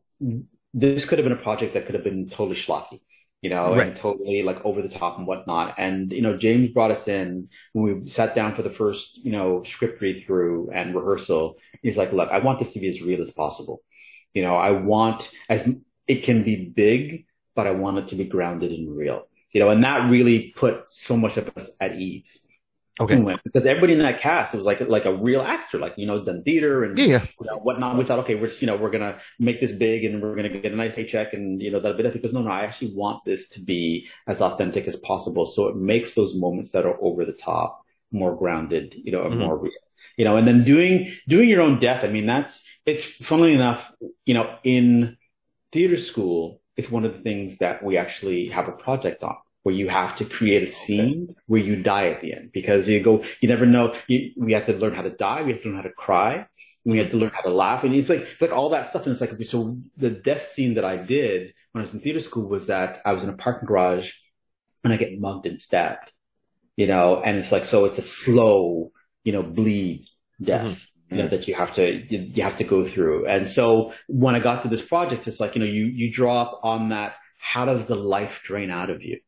this could have been a project that could have been totally schlocky. You know, right. and totally like over the top and whatnot. And, you know, James brought us in when we sat down for the first, you know, script read through and rehearsal. He's like, look, I want this to be as real as possible. You know, I want as it can be big, but I want it to be grounded and real, you know, and that really put so much of us at ease. Okay. Because everybody in that cast was like like a real actor, like you know, done theater and yeah, yeah. You know, whatnot. We thought, okay, we're just, you know we're gonna make this big and we're gonna get a nice paycheck and you know that'll be that. Because no, no, I actually want this to be as authentic as possible, so it makes those moments that are over the top more grounded, you know, and mm-hmm. more real, you know. And then doing doing your own death. I mean, that's it's funnily enough, you know, in theater school, it's one of the things that we actually have a project on, where you have to create a scene where you die at the end, because you go, you never know. You, we have to learn how to die. We have to learn how to cry. We have to learn how to laugh. And it's like, it's like all that stuff. And it's like, so the death scene that I did when I was in theater school was that I was in a parking garage and I get mugged and stabbed, you know, and it's like, so it's a slow, you know, bleed death. Mm-hmm. You know, that you have to, you have to go through. And so when I got to this project, it's like, you know, you, you draw up on that. How does the life drain out of you?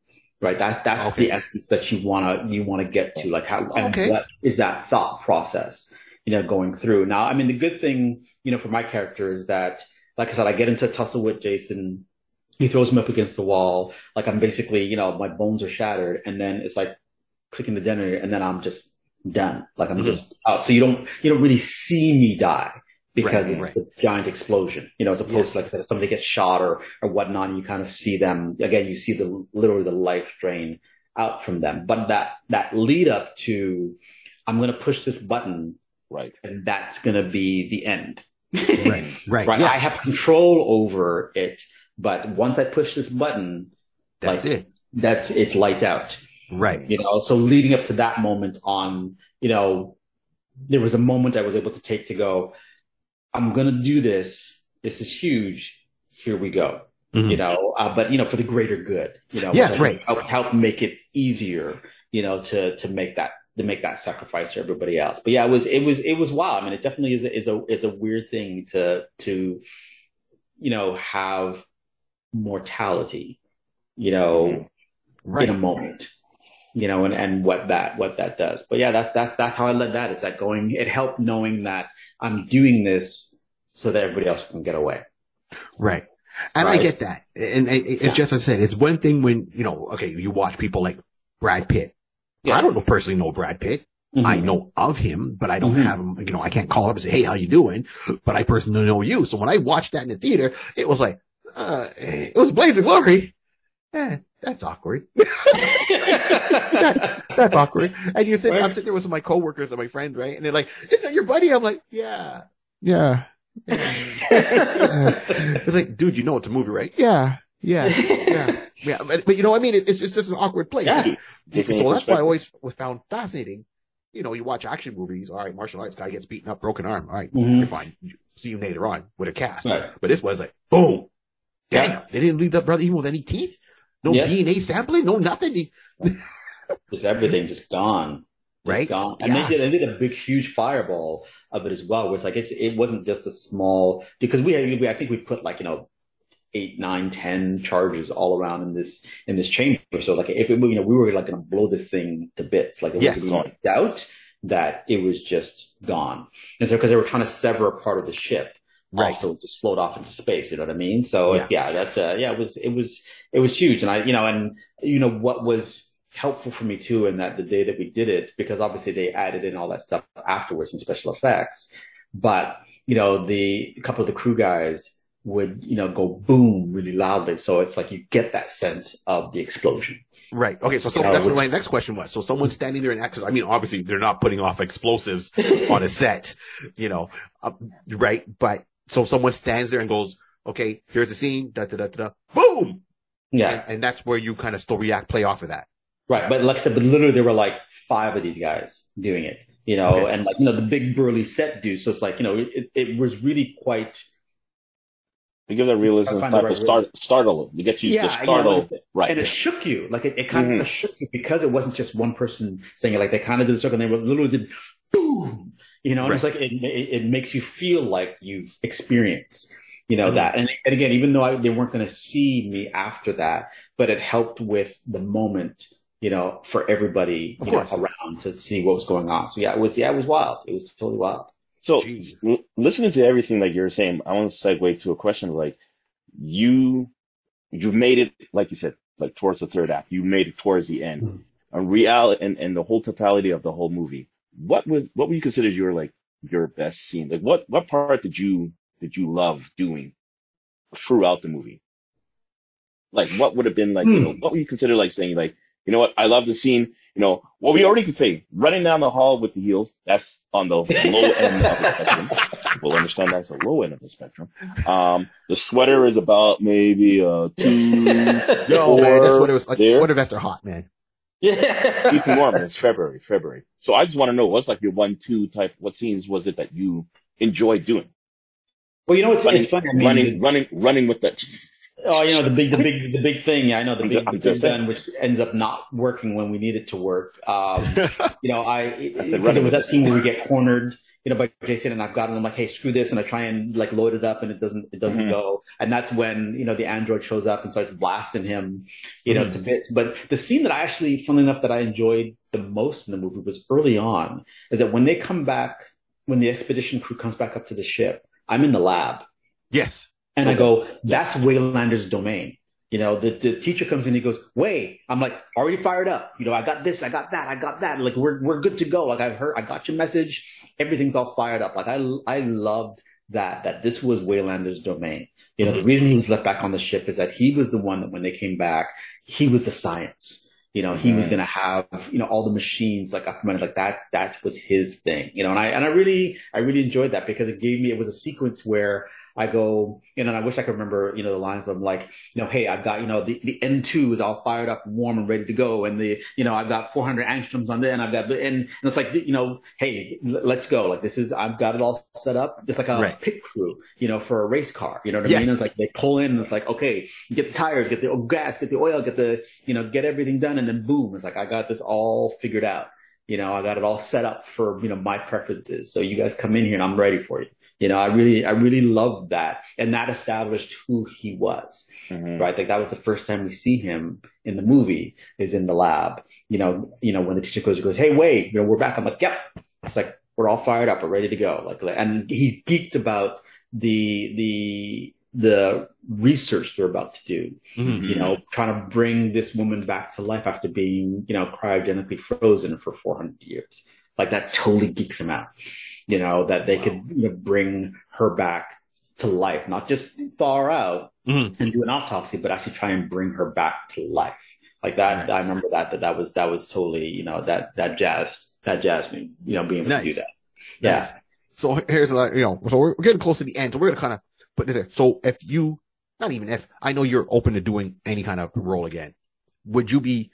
Right, that's that's okay. the essence that you wanna you wanna get to, like how and okay. what is that thought process, you know, going through. Now, I mean, the good thing, you know, for my character is that, like I said, I get into a tussle with Jason. He throws me up against the wall, like I'm basically, you know, my bones are shattered, and then it's like clicking the dinner, and then I'm just done, like I'm mm-hmm. just out. So you don't you don't really see me die. Because right, it's right. a giant explosion, you know, as opposed yeah. to like if somebody gets shot or, or whatnot, and you kind of see them again, you see the literally the life drain out from them. But that that lead up to I'm gonna push this button, right, and that's gonna be the end. Right. Right. Right. Yes. I have control over it, but once I push this button, that's like, it. That's it's lights out. Right. You know, so leading up to that moment on, you know, there was a moment I was able to take to go, I'm going to do this. This is huge. Here we go. Mm-hmm. You know, uh, but, you know, for the greater good, you know, yeah, right. help, help make it easier, you know, to, to make that, to make that sacrifice for everybody else. But yeah, it was, it was, it was wild. I mean, it definitely is, is a, is a weird thing to, to, you know, have mortality, you know, right. in a moment. You know, and, and what that what that does. But yeah, that's that's that's how I led that. Is that going? It helped knowing that I'm doing this so that everybody else can get away. Right, and right? I get that. And it, it's yeah. just as I said, it's one thing when you know, okay, you watch people like Brad Pitt. Yeah. I don't know personally know Brad Pitt, Mm-hmm. I know of him, but I don't mm-hmm. have him, you know, I can't call him and say, hey, how you doing? But I personally know you. So when I watched that in the theater, it was like, uh, it was Blaze of Glory. Eh, that's awkward. that, that's awkward. And you're sitting, I'm sitting there with some of my coworkers and my friend, right? And they're like, is that your buddy? I'm like, yeah. Yeah. yeah. yeah. It's like, dude, you know, it's a movie, right? Yeah. Yeah, yeah, yeah. But, but you know, I mean, it, it's it's just an awkward place. Yeah. So that's why I always was found fascinating. You know, you watch action movies. All right, martial arts guy gets beaten up, broken arm. All right, mm-hmm. you're fine. See you later on with a cast. Right. But this was like, boom, damn. Yeah. They didn't leave that brother even with any teeth, no yeah. D N A sampling, no nothing. Just everything just gone. Right. Gone. And yeah. they, did, they did a big, huge fireball of it as well. Where it's like it's it wasn't just a small because we, we I think we put like you know. eight, nine, ten charges all around in this in this chamber. So like if it, you know, we were like going to blow this thing to bits. Like it yes. was no doubt that it was just gone. And so because they were trying to sever a part of the ship, right? So it just float off into space. You know what I mean? So yeah, yeah that's uh, yeah. It was it was it was huge. And I you know and you know what was helpful for me too in that the day that we did it because obviously they added in all that stuff afterwards in special effects. But you know the a couple of the crew guys would, you know, go boom really loudly. So it's like you get that sense of the explosion. Right. Okay. So, so that's what my next question was. So someone's standing there and acts, I mean, obviously they're not putting off explosives on a set, you know, uh, right. But so someone stands there and goes, okay, here's the scene, da, da, da, da, da, boom. Yeah. And, and that's where you kind of still react, play off of that. Right. But like I said, but literally there were like five of these guys doing it, you know, okay. and like, you know, the big burly set dude. So it's like, you know, it, it was really quite, you give that realism start right to start, realism. startle. You get used yeah, to startle. Yeah, right. And it shook you. Like it, it kind mm-hmm. of shook you because it wasn't just one person saying it. Like they kind of did a circle and they were literally did boom. You know, and right. it's like it, it, it makes you feel like you've experienced, you know, mm-hmm. that. And, and again, even though I, they weren't going to see me after that, but it helped with the moment, you know, for everybody you know, around to see what was going on. So yeah, it was, yeah, it was wild. It was totally wild. So l- listening to everything like you're saying, I want to segue to a question like you, you've made it, like you said, like towards the third act, you made it towards the end mm. a reality and, and the whole totality of the whole movie. What would, what would you consider your, like your best scene? Like what, what part did you, did you love doing throughout the movie? Like what would have been like, mm. you know, what would you consider like saying like, you know what? I love the scene. You know, what we already could say, running down the hall with the heels, that's on the low end of the spectrum. We'll understand that's the low end of the spectrum. Um, the sweater is about maybe a two. No, man, that sweater, was, like, sweater vests are hot, man. Yeah. Keep warm. It's February, February. So I just want to know what's like your one, two type, what scenes was it that you enjoyed doing? Well, you know, it's, running, it's funny. I mean, running, running, running with that. Oh, you know, the big, the big, the big thing. Yeah, I know the big, the big gun, which ends up not working when we need it to work. Um, you know, I, because it, it was that scene where we get cornered, you know, by Jason and I've gotten, I'm like, hey, screw this. And I try and like load it up and it doesn't, it doesn't mm-hmm. go. And that's when, you know, the android shows up and starts blasting him, you know, mm-hmm. to bits. But the scene that I actually, funnily enough, that I enjoyed the most in the movie was early on is that when they come back, when the expedition crew comes back up to the ship, I'm in the lab. Yes. And I go, that's Waylander's domain. You know, the, the teacher comes in, he goes, Way. I'm like, already fired up. You know, I got this, I got that, I got that. Like, we're we're good to go. Like, I heard, I got your message. Everything's all fired up. Like, I, I loved that, that this was Waylander's domain. You know, the reason he was left back on the ship is that he was the one that when they came back, he was the science. You know, he mm. was going to have, you know, all the machines like up and running. Like that's, that was his thing, you know, and I, and I really, I really enjoyed that because it gave me, it was a sequence where I go, you know, and I wish I could remember, you know, the lines, but I'm like, you know, hey, I've got, you know, the, the N two is all fired up, warm and ready to go. And the, you know, I've got four hundred angstroms on there and I've got, and, and it's like, you know, hey, let's go. Like this is, I've got it all set up. It's like a right. pit crew, you know, for a race car, you know what I yes. mean? It's like they pull in and it's like, okay, get the tires, get the gas, get the oil, get the, you know, get everything done. And And boom, it's like, I got this all figured out. You know, I got it all set up for, you know, my preferences. So you guys come in here and I'm ready for you. You know, I really, I really loved that. And that established who he was, mm-hmm. right? Like that was the first time we see him in the movie is in the lab. You know, you know, when the teacher goes, goes, hey, wait, you know, we're back. I'm like, yep. It's like, we're all fired up. We're ready to go. Like, and he's geeked about the, the, the research they're about to do, mm-hmm. you know, trying to bring this woman back to life after being, you know, cryogenically frozen for four hundred years. Like, that totally geeks him out, you know, that they wow. could, you know, bring her back to life, not just thaw her out mm-hmm. and do an autopsy, but actually try and bring her back to life. Like that, right. I remember that, that, that was, that was totally, you know, that, that jazzed, that jazzed me, you know, being able nice. to do that. Yeah. Nice. So here's like, you know, so we're getting close to the end. So we're going to kind of put this there. So if you, not even if, I know you're open to doing any kind of role again, would you be,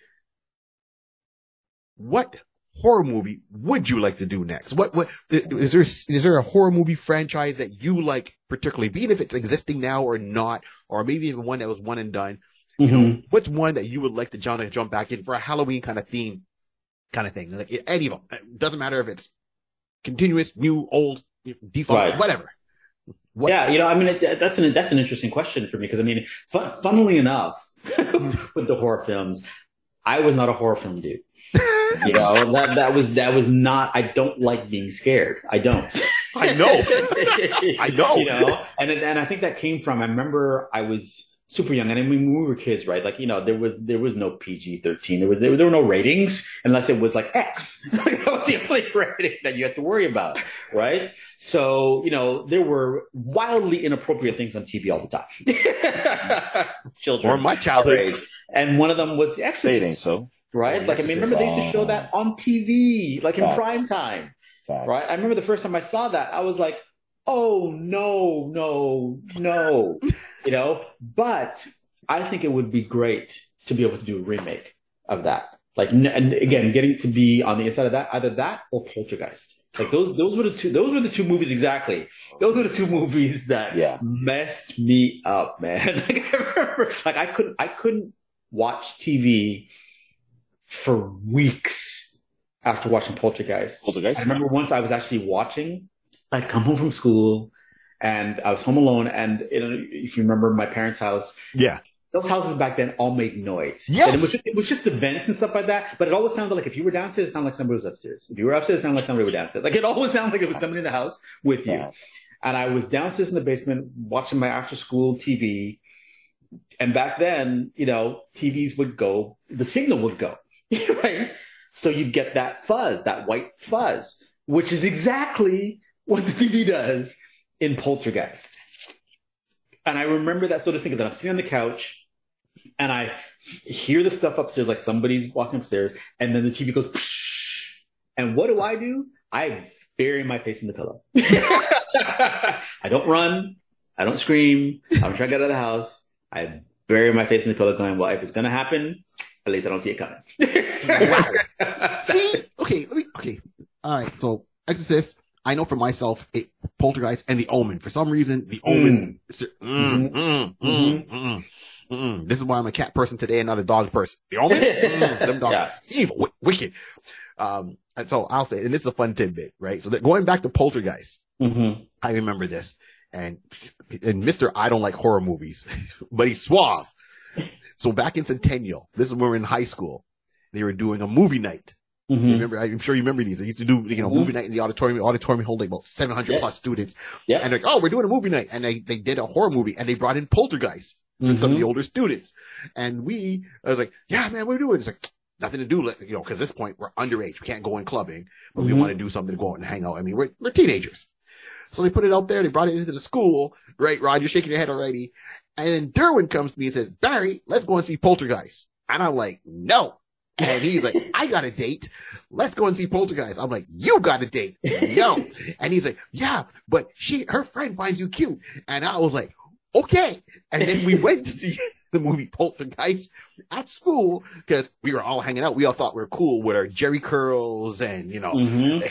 what horror movie would you like to do next? What, what, is there, is there a horror movie franchise that you like particularly, be it if it's existing now or not, or maybe even one that was one and done? You know, mm-hmm. what's one that you would like to jump, jump back in for a Halloween kind of theme kind of thing? Like any of them. It doesn't matter if it's continuous, new, old, default, right. whatever. What? Yeah, you know, I mean, it, that's an that's an interesting question for me because, I mean, fun, funnily enough, with the horror films, I was not a horror film dude. You know, that, that was that was not, I don't like being scared. I don't. I know. I know. You know, and, and I think that came from, I remember I was super young, and I mean, when we were kids, right? Like, you know, there was there was no P G thirteen. There was there, there were no ratings unless it was like X. That was the only rating that you had to worry about, right? So, you know, there were wildly inappropriate things on T V all the time. Children, or my childhood, and one of them was The Exorcist. So, right? Like, I mean, remember they used to show that on T V, like in prime time, right? I remember the first time I saw that, I was like, oh, no, no, no, you know, but I think it would be great to be able to do a remake of that. Like, and again, getting to be on the inside of that, either that or Poltergeist. Like those, those were the two, those were the two movies. Exactly. Those were the two movies that yeah. messed me up, man. Like I remember, like I couldn't, I couldn't watch T V for weeks after watching Poltergeist. Poltergeist. I remember once I was actually watching, I'd come home from school, and I was home alone. And it, if you remember my parents' house, yeah, those houses back then all made noise. Yes, and it was just, it was just the vents and stuff like that. But it always sounded like if you were downstairs, it sounded like somebody was upstairs. If you were upstairs, it sounded like somebody was downstairs. Like it always sounded like it was somebody in the house with you. And I was downstairs in the basement watching my after-school T V. And back then, you know, T Vs would go, the signal would go, right? So you'd get that fuzz, that white fuzz, which is exactly what the T V does in Poltergeist. And I remember that sort of thing that I'm sitting on the couch and I hear the stuff upstairs, like somebody's walking upstairs, and then the T V goes, psh! And what do I do? I bury my face in the pillow. I don't run. I don't scream. I'm trying to get out of the house. I bury my face in the pillow going, well, if it's going to happen, at least I don't see it coming. Wow. See? Okay. Let me, okay. All right. So Exorcist. I know for myself, it, Poltergeist and The Omen. For some reason, The Omen. Mm. Mm, mm, mm, mm, mm. This is why I'm a cat person today and not a dog person. The Omen, mm, them dogs, yeah. evil, w- wicked. Um, and so I'll say, and this is a fun tidbit, right? So that going back to Poltergeist, mm-hmm. I remember this, and and Mister I don't like horror movies, but he's suave. So back in Centennial, this is when we were in high school. They were doing a movie night. Mm-hmm. You remember, I'm sure you remember these. They used to do, you know, mm-hmm. movie night in the auditorium. The auditorium holding about seven hundred yes. plus students. Yep. And they're like, oh, we're doing a movie night. And they, they did a horror movie and they brought in Poltergeist mm-hmm. and some of the older students. And we, I was like, yeah, man, what are we doing? It's like, nothing to do, you know, because at this point we're underage. We can't go in clubbing, but mm-hmm. we want to do something to go out and hang out. I mean, we're, we're teenagers. So they put it out there. They brought it into the school. Right, Rod, you're shaking your head already. And then Derwin comes to me and says, Barry, let's go and see Poltergeist. And I'm like, no. And he's like, I got a date. Let's go and see Poltergeist. I'm like, you got a date. No. And he's like, yeah, but she, her friend finds you cute. And I was like, okay. And then we went to see the movie Poltergeist at school because we were all hanging out. We all thought we were cool with our jerry curls and, you know, mm-hmm.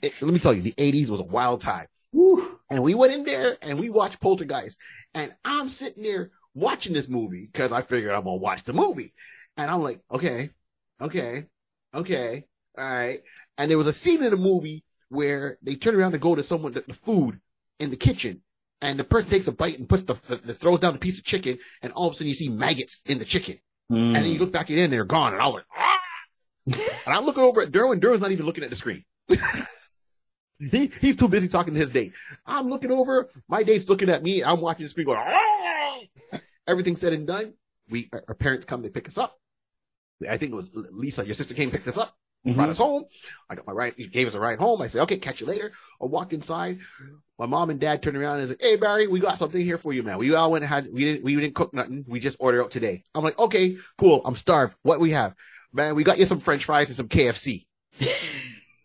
it, let me tell you, the eighties was a wild time. Woo. And we went in there and we watched Poltergeist. And I'm sitting there watching this movie because I figured I'm going to watch the movie. And I'm like, okay. Okay, okay, all right. And there was a scene in the movie where they turn around to go to someone, the, the food in the kitchen, and the person takes a bite and puts the, the, the throws down the piece of chicken, and all of a sudden you see maggots in the chicken. Mm. And then you look back at it and they're gone, and I was like, ah! And I'm looking over at Derwin, Derwin's not even looking at the screen. he He's too busy talking to his date. I'm looking over, my date's looking at me, I'm watching the screen going, ah! Everything said and done. We Our parents come, they pick us up. I think it was Lisa, your sister, came and picked us up. Mm-hmm. Brought us home. I got my ride. He gave us a ride home. I said, okay, catch you later. I walked inside. My mom and dad turned around and said, hey, Barry, we got something here for you, man. We all went and had, we didn't, we didn't cook nothing. We just ordered out today. I'm like, okay, cool. I'm starved. What we have? Man, we got you some French fries and some K F C.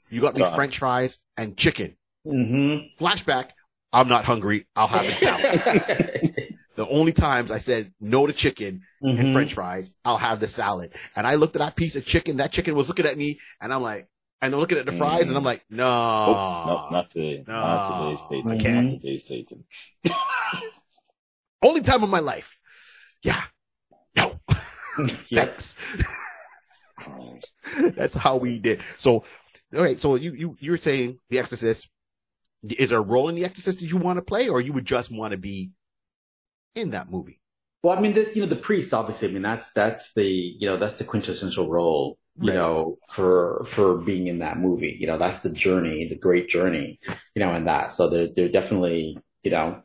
You got me uh-huh. French fries and chicken. Mm-hmm. Flashback. I'm not hungry. I'll have a salad. The only times I said no to chicken mm-hmm. and French fries, I'll have the salad. And I looked at that piece of chicken. That chicken was looking at me, and I'm like, and they're looking at the fries, mm-hmm. and I'm like, no, oh, no, not today, no, not today's taken. I can't. Not today's taken. Only time of my life. Yeah, no, thanks. That's how we did. So, all right. So you you you were saying The Exorcist. Is there a role in The Exorcist that you want to play, or you would just want to be in that movie? Well, I mean, the, you know, the priest, obviously, I mean, that's, that's the, you know, that's the quintessential role, you right. know, for, for being in that movie, you know, that's the journey, the great journey, you know, and that, so they're, they're definitely, you know,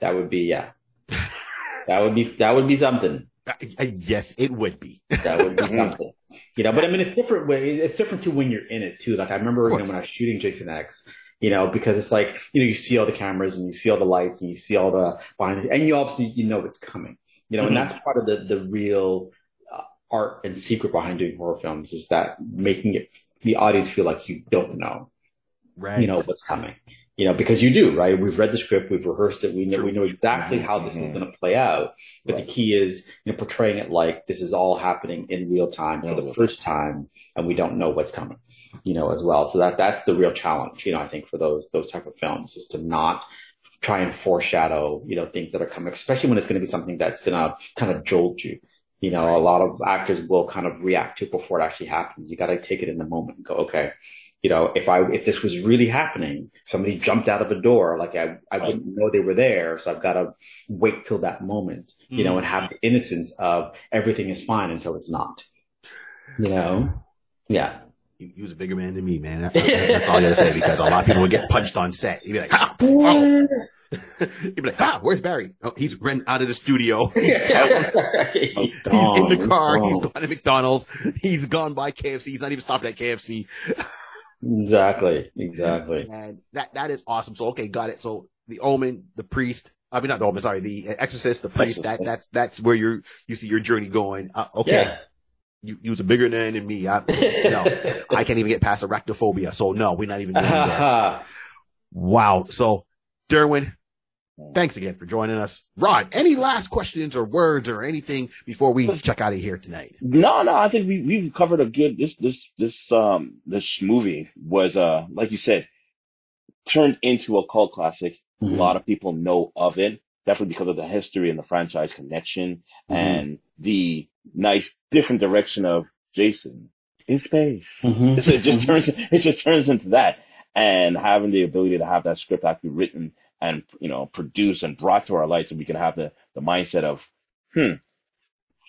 that would be, yeah, that would be, that would be something. Uh, yes, it would be. That would be something, you know, but I mean, it's different way. It's different to when you're in it too. Like I remember you know, when I was shooting Jason X, you know, because it's like, you know, you see all the cameras and you see all the lights and you see all the behind, and you obviously, you know, it's coming, you know, mm-hmm. and that's part of the, the real uh, art and secret behind doing horror films is that making it, the audience feel like you don't know, right. you know, what's coming, you know, because you do, right. We've read the script, we've rehearsed it. We know, True. we know exactly mm-hmm. how this mm-hmm. is going to play out. But right. the key is, you know, portraying it like this is all happening in real time for mm-hmm. the first time. And we don't know what's coming. You know, as well. So that, that's the real challenge, you know, I think for those, those type of films is to not try and foreshadow, you know, things that are coming, especially when it's going to be something that's going to kind of jolt you. You know, right. a lot of actors will kind of react to it before it actually happens. You got to take it in the moment and go, okay, you know, if I, if this was really happening, somebody jumped out of a door, like I, I right. wouldn't know they were there. So I've got to wait till that moment, mm-hmm. you know, and have the innocence of everything is fine until it's not, you know? Yeah. He was a bigger man than me, man. That's, that's all I gotta say, because a lot of people would get punched on set. He'd be like, "Ha!" Oh. He'd be like, "Ha! Where's Barry? Oh, he's run out of the studio. He's, he's gone, in the car. He's gone. he's gone to McDonald's. He's gone by K F C. He's not even stopping at K F C." Exactly. Exactly. And that that is awesome. So okay, got it. So The Omen, the priest. I mean, not The Omen. Sorry, The Exorcist, the priest. Exorcist. That that's that's where you you see your journey going. Uh, okay. Yeah. You, you was a bigger man than me. I, no, I can't even get past arachnophobia. So no, we're not even doing that. Wow. So Derwin, thanks again for joining us. Rod, any last questions or words or anything before we check out of here tonight? No, no, I think we, we've covered a good, this, this, this, um, this movie was, uh, like you said, turned into a cult classic. Mm-hmm. A lot of people know of it. Definitely because of the history and the franchise connection mm-hmm. and the nice different direction of Jason in space. Mm-hmm. So it just turns, it just turns into that, and having the ability to have that script actually written and, you know, produced and brought to our light so we can have the, the mindset of, hmm,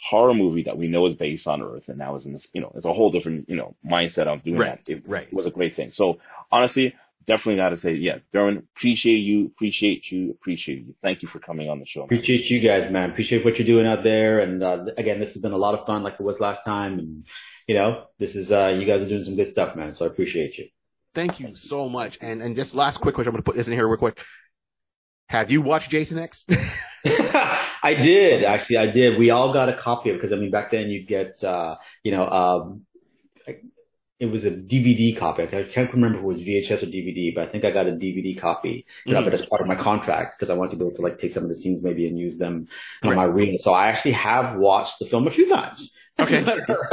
horror movie that we know is based on Earth. And that was in this, you know, it's a whole different, you know, mindset of doing right. that. It right. was a great thing. So honestly, definitely got to say, yeah, Derwin, appreciate you, appreciate you, appreciate you. Thank you for coming on the show. Man. Appreciate you guys, man. Appreciate what you're doing out there. And uh, again, this has been a lot of fun like it was last time. And, you know, this is, uh, you guys are doing some good stuff, man. So I appreciate you. Thank you Thank so you. much. And and just last quick question, I'm going to put this in here real quick. Have you watched Jason X? I did, actually. I did. We all got a copy of it because, I mean, back then you'd get, uh, you know, um, I, it was a D V D copy. I can't remember if it was V H S or D V D, but I think I got a D V D copy that mm-hmm. I put as part of my contract because I wanted to be able to like take some of the scenes maybe and use them in right. my reading. So I actually have watched the film a few times. Okay.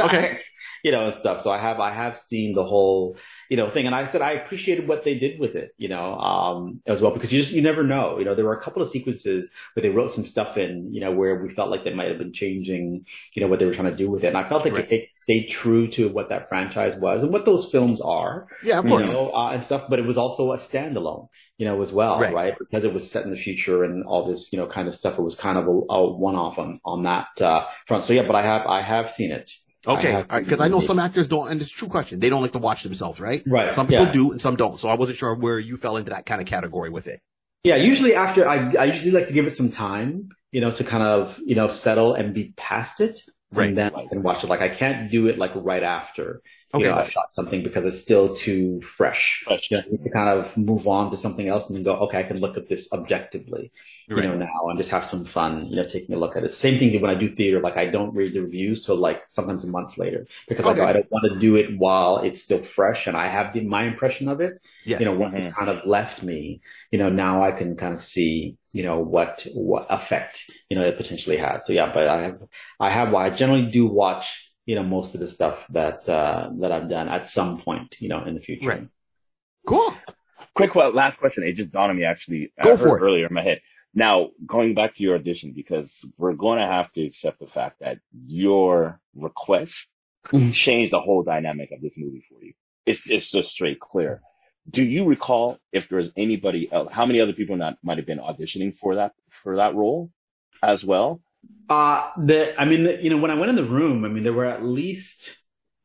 okay. You know, and stuff. So I have, I have seen the whole, you know, thing. And I said, I appreciated what they did with it, you know, um, as well, because you just, you never know, you know, there were a couple of sequences where they wrote some stuff in, you know, where we felt like they might have been changing, you know, what they were trying to do with it. And I felt like right. it, it stayed true to what that franchise was and what those films are, yeah, of course. you know, uh, and stuff, but it was also a standalone, you know, as well, right. right? Because it was set in the future and all this, you know, kind of stuff. It was kind of a, a one-off on, on that uh, front. So yeah, but I have, I have seen it. Okay, because I, I know some actors don't, and it's a true question, they don't like to watch themselves, right? Right. Some people yeah. do, and some don't. So I wasn't sure where you fell into that kind of category with it. Yeah, usually after, I, I usually like to give it some time, you know, to kind of, you know, settle and be past it. Right. And then I can watch it. Like, I can't do it, like, right after. Okay. You know, I've shot something because it's still too fresh. fresh yeah. I need to kind of move on to something else and then go, okay, I can look at this objectively, right. you know, now and just have some fun, you know, taking a look at it. Same thing when I do theater, like I don't read the reviews till like sometimes a month later because okay. I go, I don't want to do it while it's still fresh and I have the, my impression of it. Yes. You know, once mm-hmm. it's kind of left me, you know, now I can kind of see, you know, what, what effect, you know, it potentially has. So yeah, but I have, I have, I generally do watch, you know, most of the stuff that uh, that I've done at some point, you know, in the future. Right. Cool. Quick well, last question. It just dawned on me, actually. Go I for heard it. Earlier in my head. Now, going back to your audition, because we're going to have to accept the fact that your request changed the whole dynamic of this movie for you. It's it's just straight clear. Do you recall if there was anybody else? How many other people that might have been auditioning for that for that role as well? Uh, the, I mean, the, you know, when I went in the room, I mean, there were at least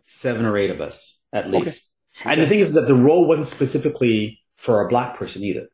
seven or eight of us, at least. Okay. And okay. the thing is that the role wasn't specifically for a black person either,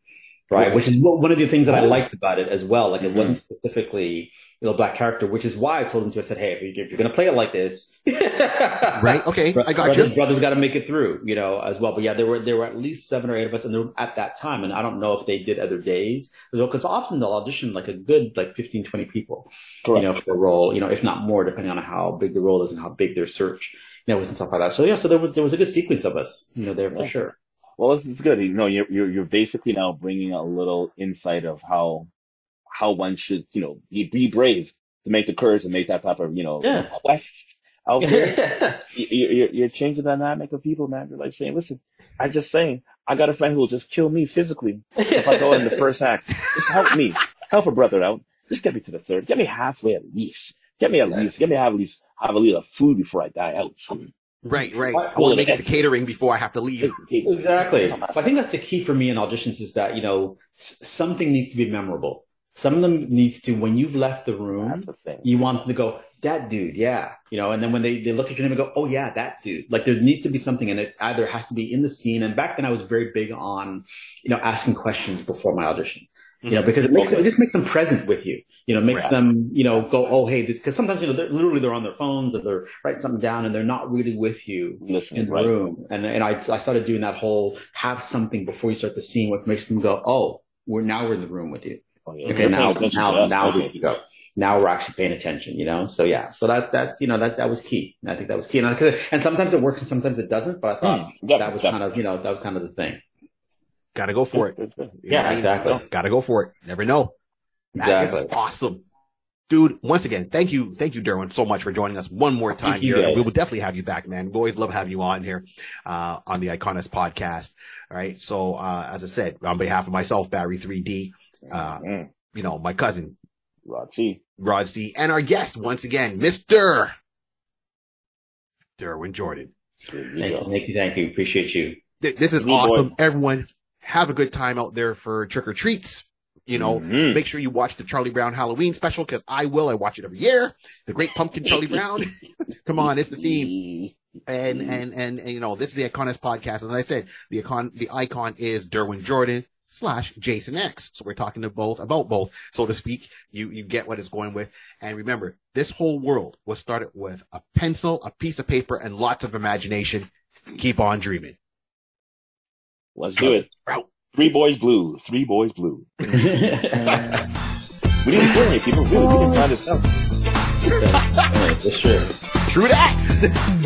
right? Right. Which is one of the things that I liked about it as well. Like, mm-hmm. it wasn't specifically, you know, black character, which is why I told him to, I said, hey, if you're, you're going to play it like this. Right. Okay. I got you. Brothers, brothers got to make it through, you know, as well. But yeah, there were, there were at least seven or eight of us in the room at that time. And I don't know if they did other days, because often they'll audition like a good, like fifteen, twenty people, correct. You know, for a role, you know, if not more, depending on how big the role is and how big their search, you know, and stuff like that. So yeah, so there was, there was a good sequence of us, you know, there for yeah. sure. Well, this is good. You know, you're, you're, you're basically now bringing a little insight of how, how one should, you know, be, be brave to make the courage and make that type of, you know, yeah. quest out there. you're, you're changing the dynamic of people, man. You're like saying, listen, I just saying, I got a friend who will just kill me physically if I go in the first act. Just help me. Help a brother out. Just get me to the third. Get me halfway at least. Get me at yeah. least. Get me at least have a little food before I die out. Right, right. I want to make it to catering before I have to leave. Exactly. I think that's the key for me in auditions is that, you know, something needs to be memorable. Some of them needs to, when you've left the room, you want them to go, that dude, yeah. You know, and then when they, they look at your name and go, oh yeah, that dude. Like there needs to be something, and it either has to be in the scene. And back then I was very big on, you know, asking questions before my audition. You know, because it makes them, it just makes them present with you. You know, it makes right. them, you know, go, oh, hey, this, because sometimes, you know, they're, literally they're on their phones or they're writing something down and they're not really with you Listen, in the right. room. And and I I started doing that whole have something before you start the scene, what makes them go, oh, we're now we're in the room with you. Oh, yeah. Okay, now now now we go. Now we're actually paying attention, you know. So yeah, so that that's you know that that was key. I think that was key, and, I, and sometimes it works and sometimes it doesn't. But I thought mm, that was kind of you know that was kind of the thing. Got to go for it. Yeah, yeah, exactly. Got to go for it. Never know. That exactly. is awesome. Dude, once again, thank you. Thank you, Derwin, so much for joining us one more time thank here. We will definitely have you back, man. We always love having you on here uh, on the iConis podcast. All right. So uh, as I said, on behalf of myself, Barry three D, uh, mm-hmm. you know, my cousin, Rod-C. Rod-C. And our guest, once again, Mister Derwin Jordan. Thank you, thank you, thank you. Appreciate you. Th- this is awesome, boy. Everyone. Have a good time out there for trick or treats. You know, mm-hmm. make sure you watch the Charlie Brown Halloween special because I will. I watch it every year. The Great Pumpkin Charlie Brown. Come on, it's the theme. And, and and and you know, this is the iConis podcast. As I said, the icon the icon is Derwin Jordan slash Jason X. So we're talking to both about both, so to speak. You you get what it's going with. And remember, this whole world was started with a pencil, a piece of paper, and lots of imagination. Keep on dreaming. Let's do it. Three boys blue. Three boys blue. We didn't play, people. Really, we didn't find this out. That's true. True that.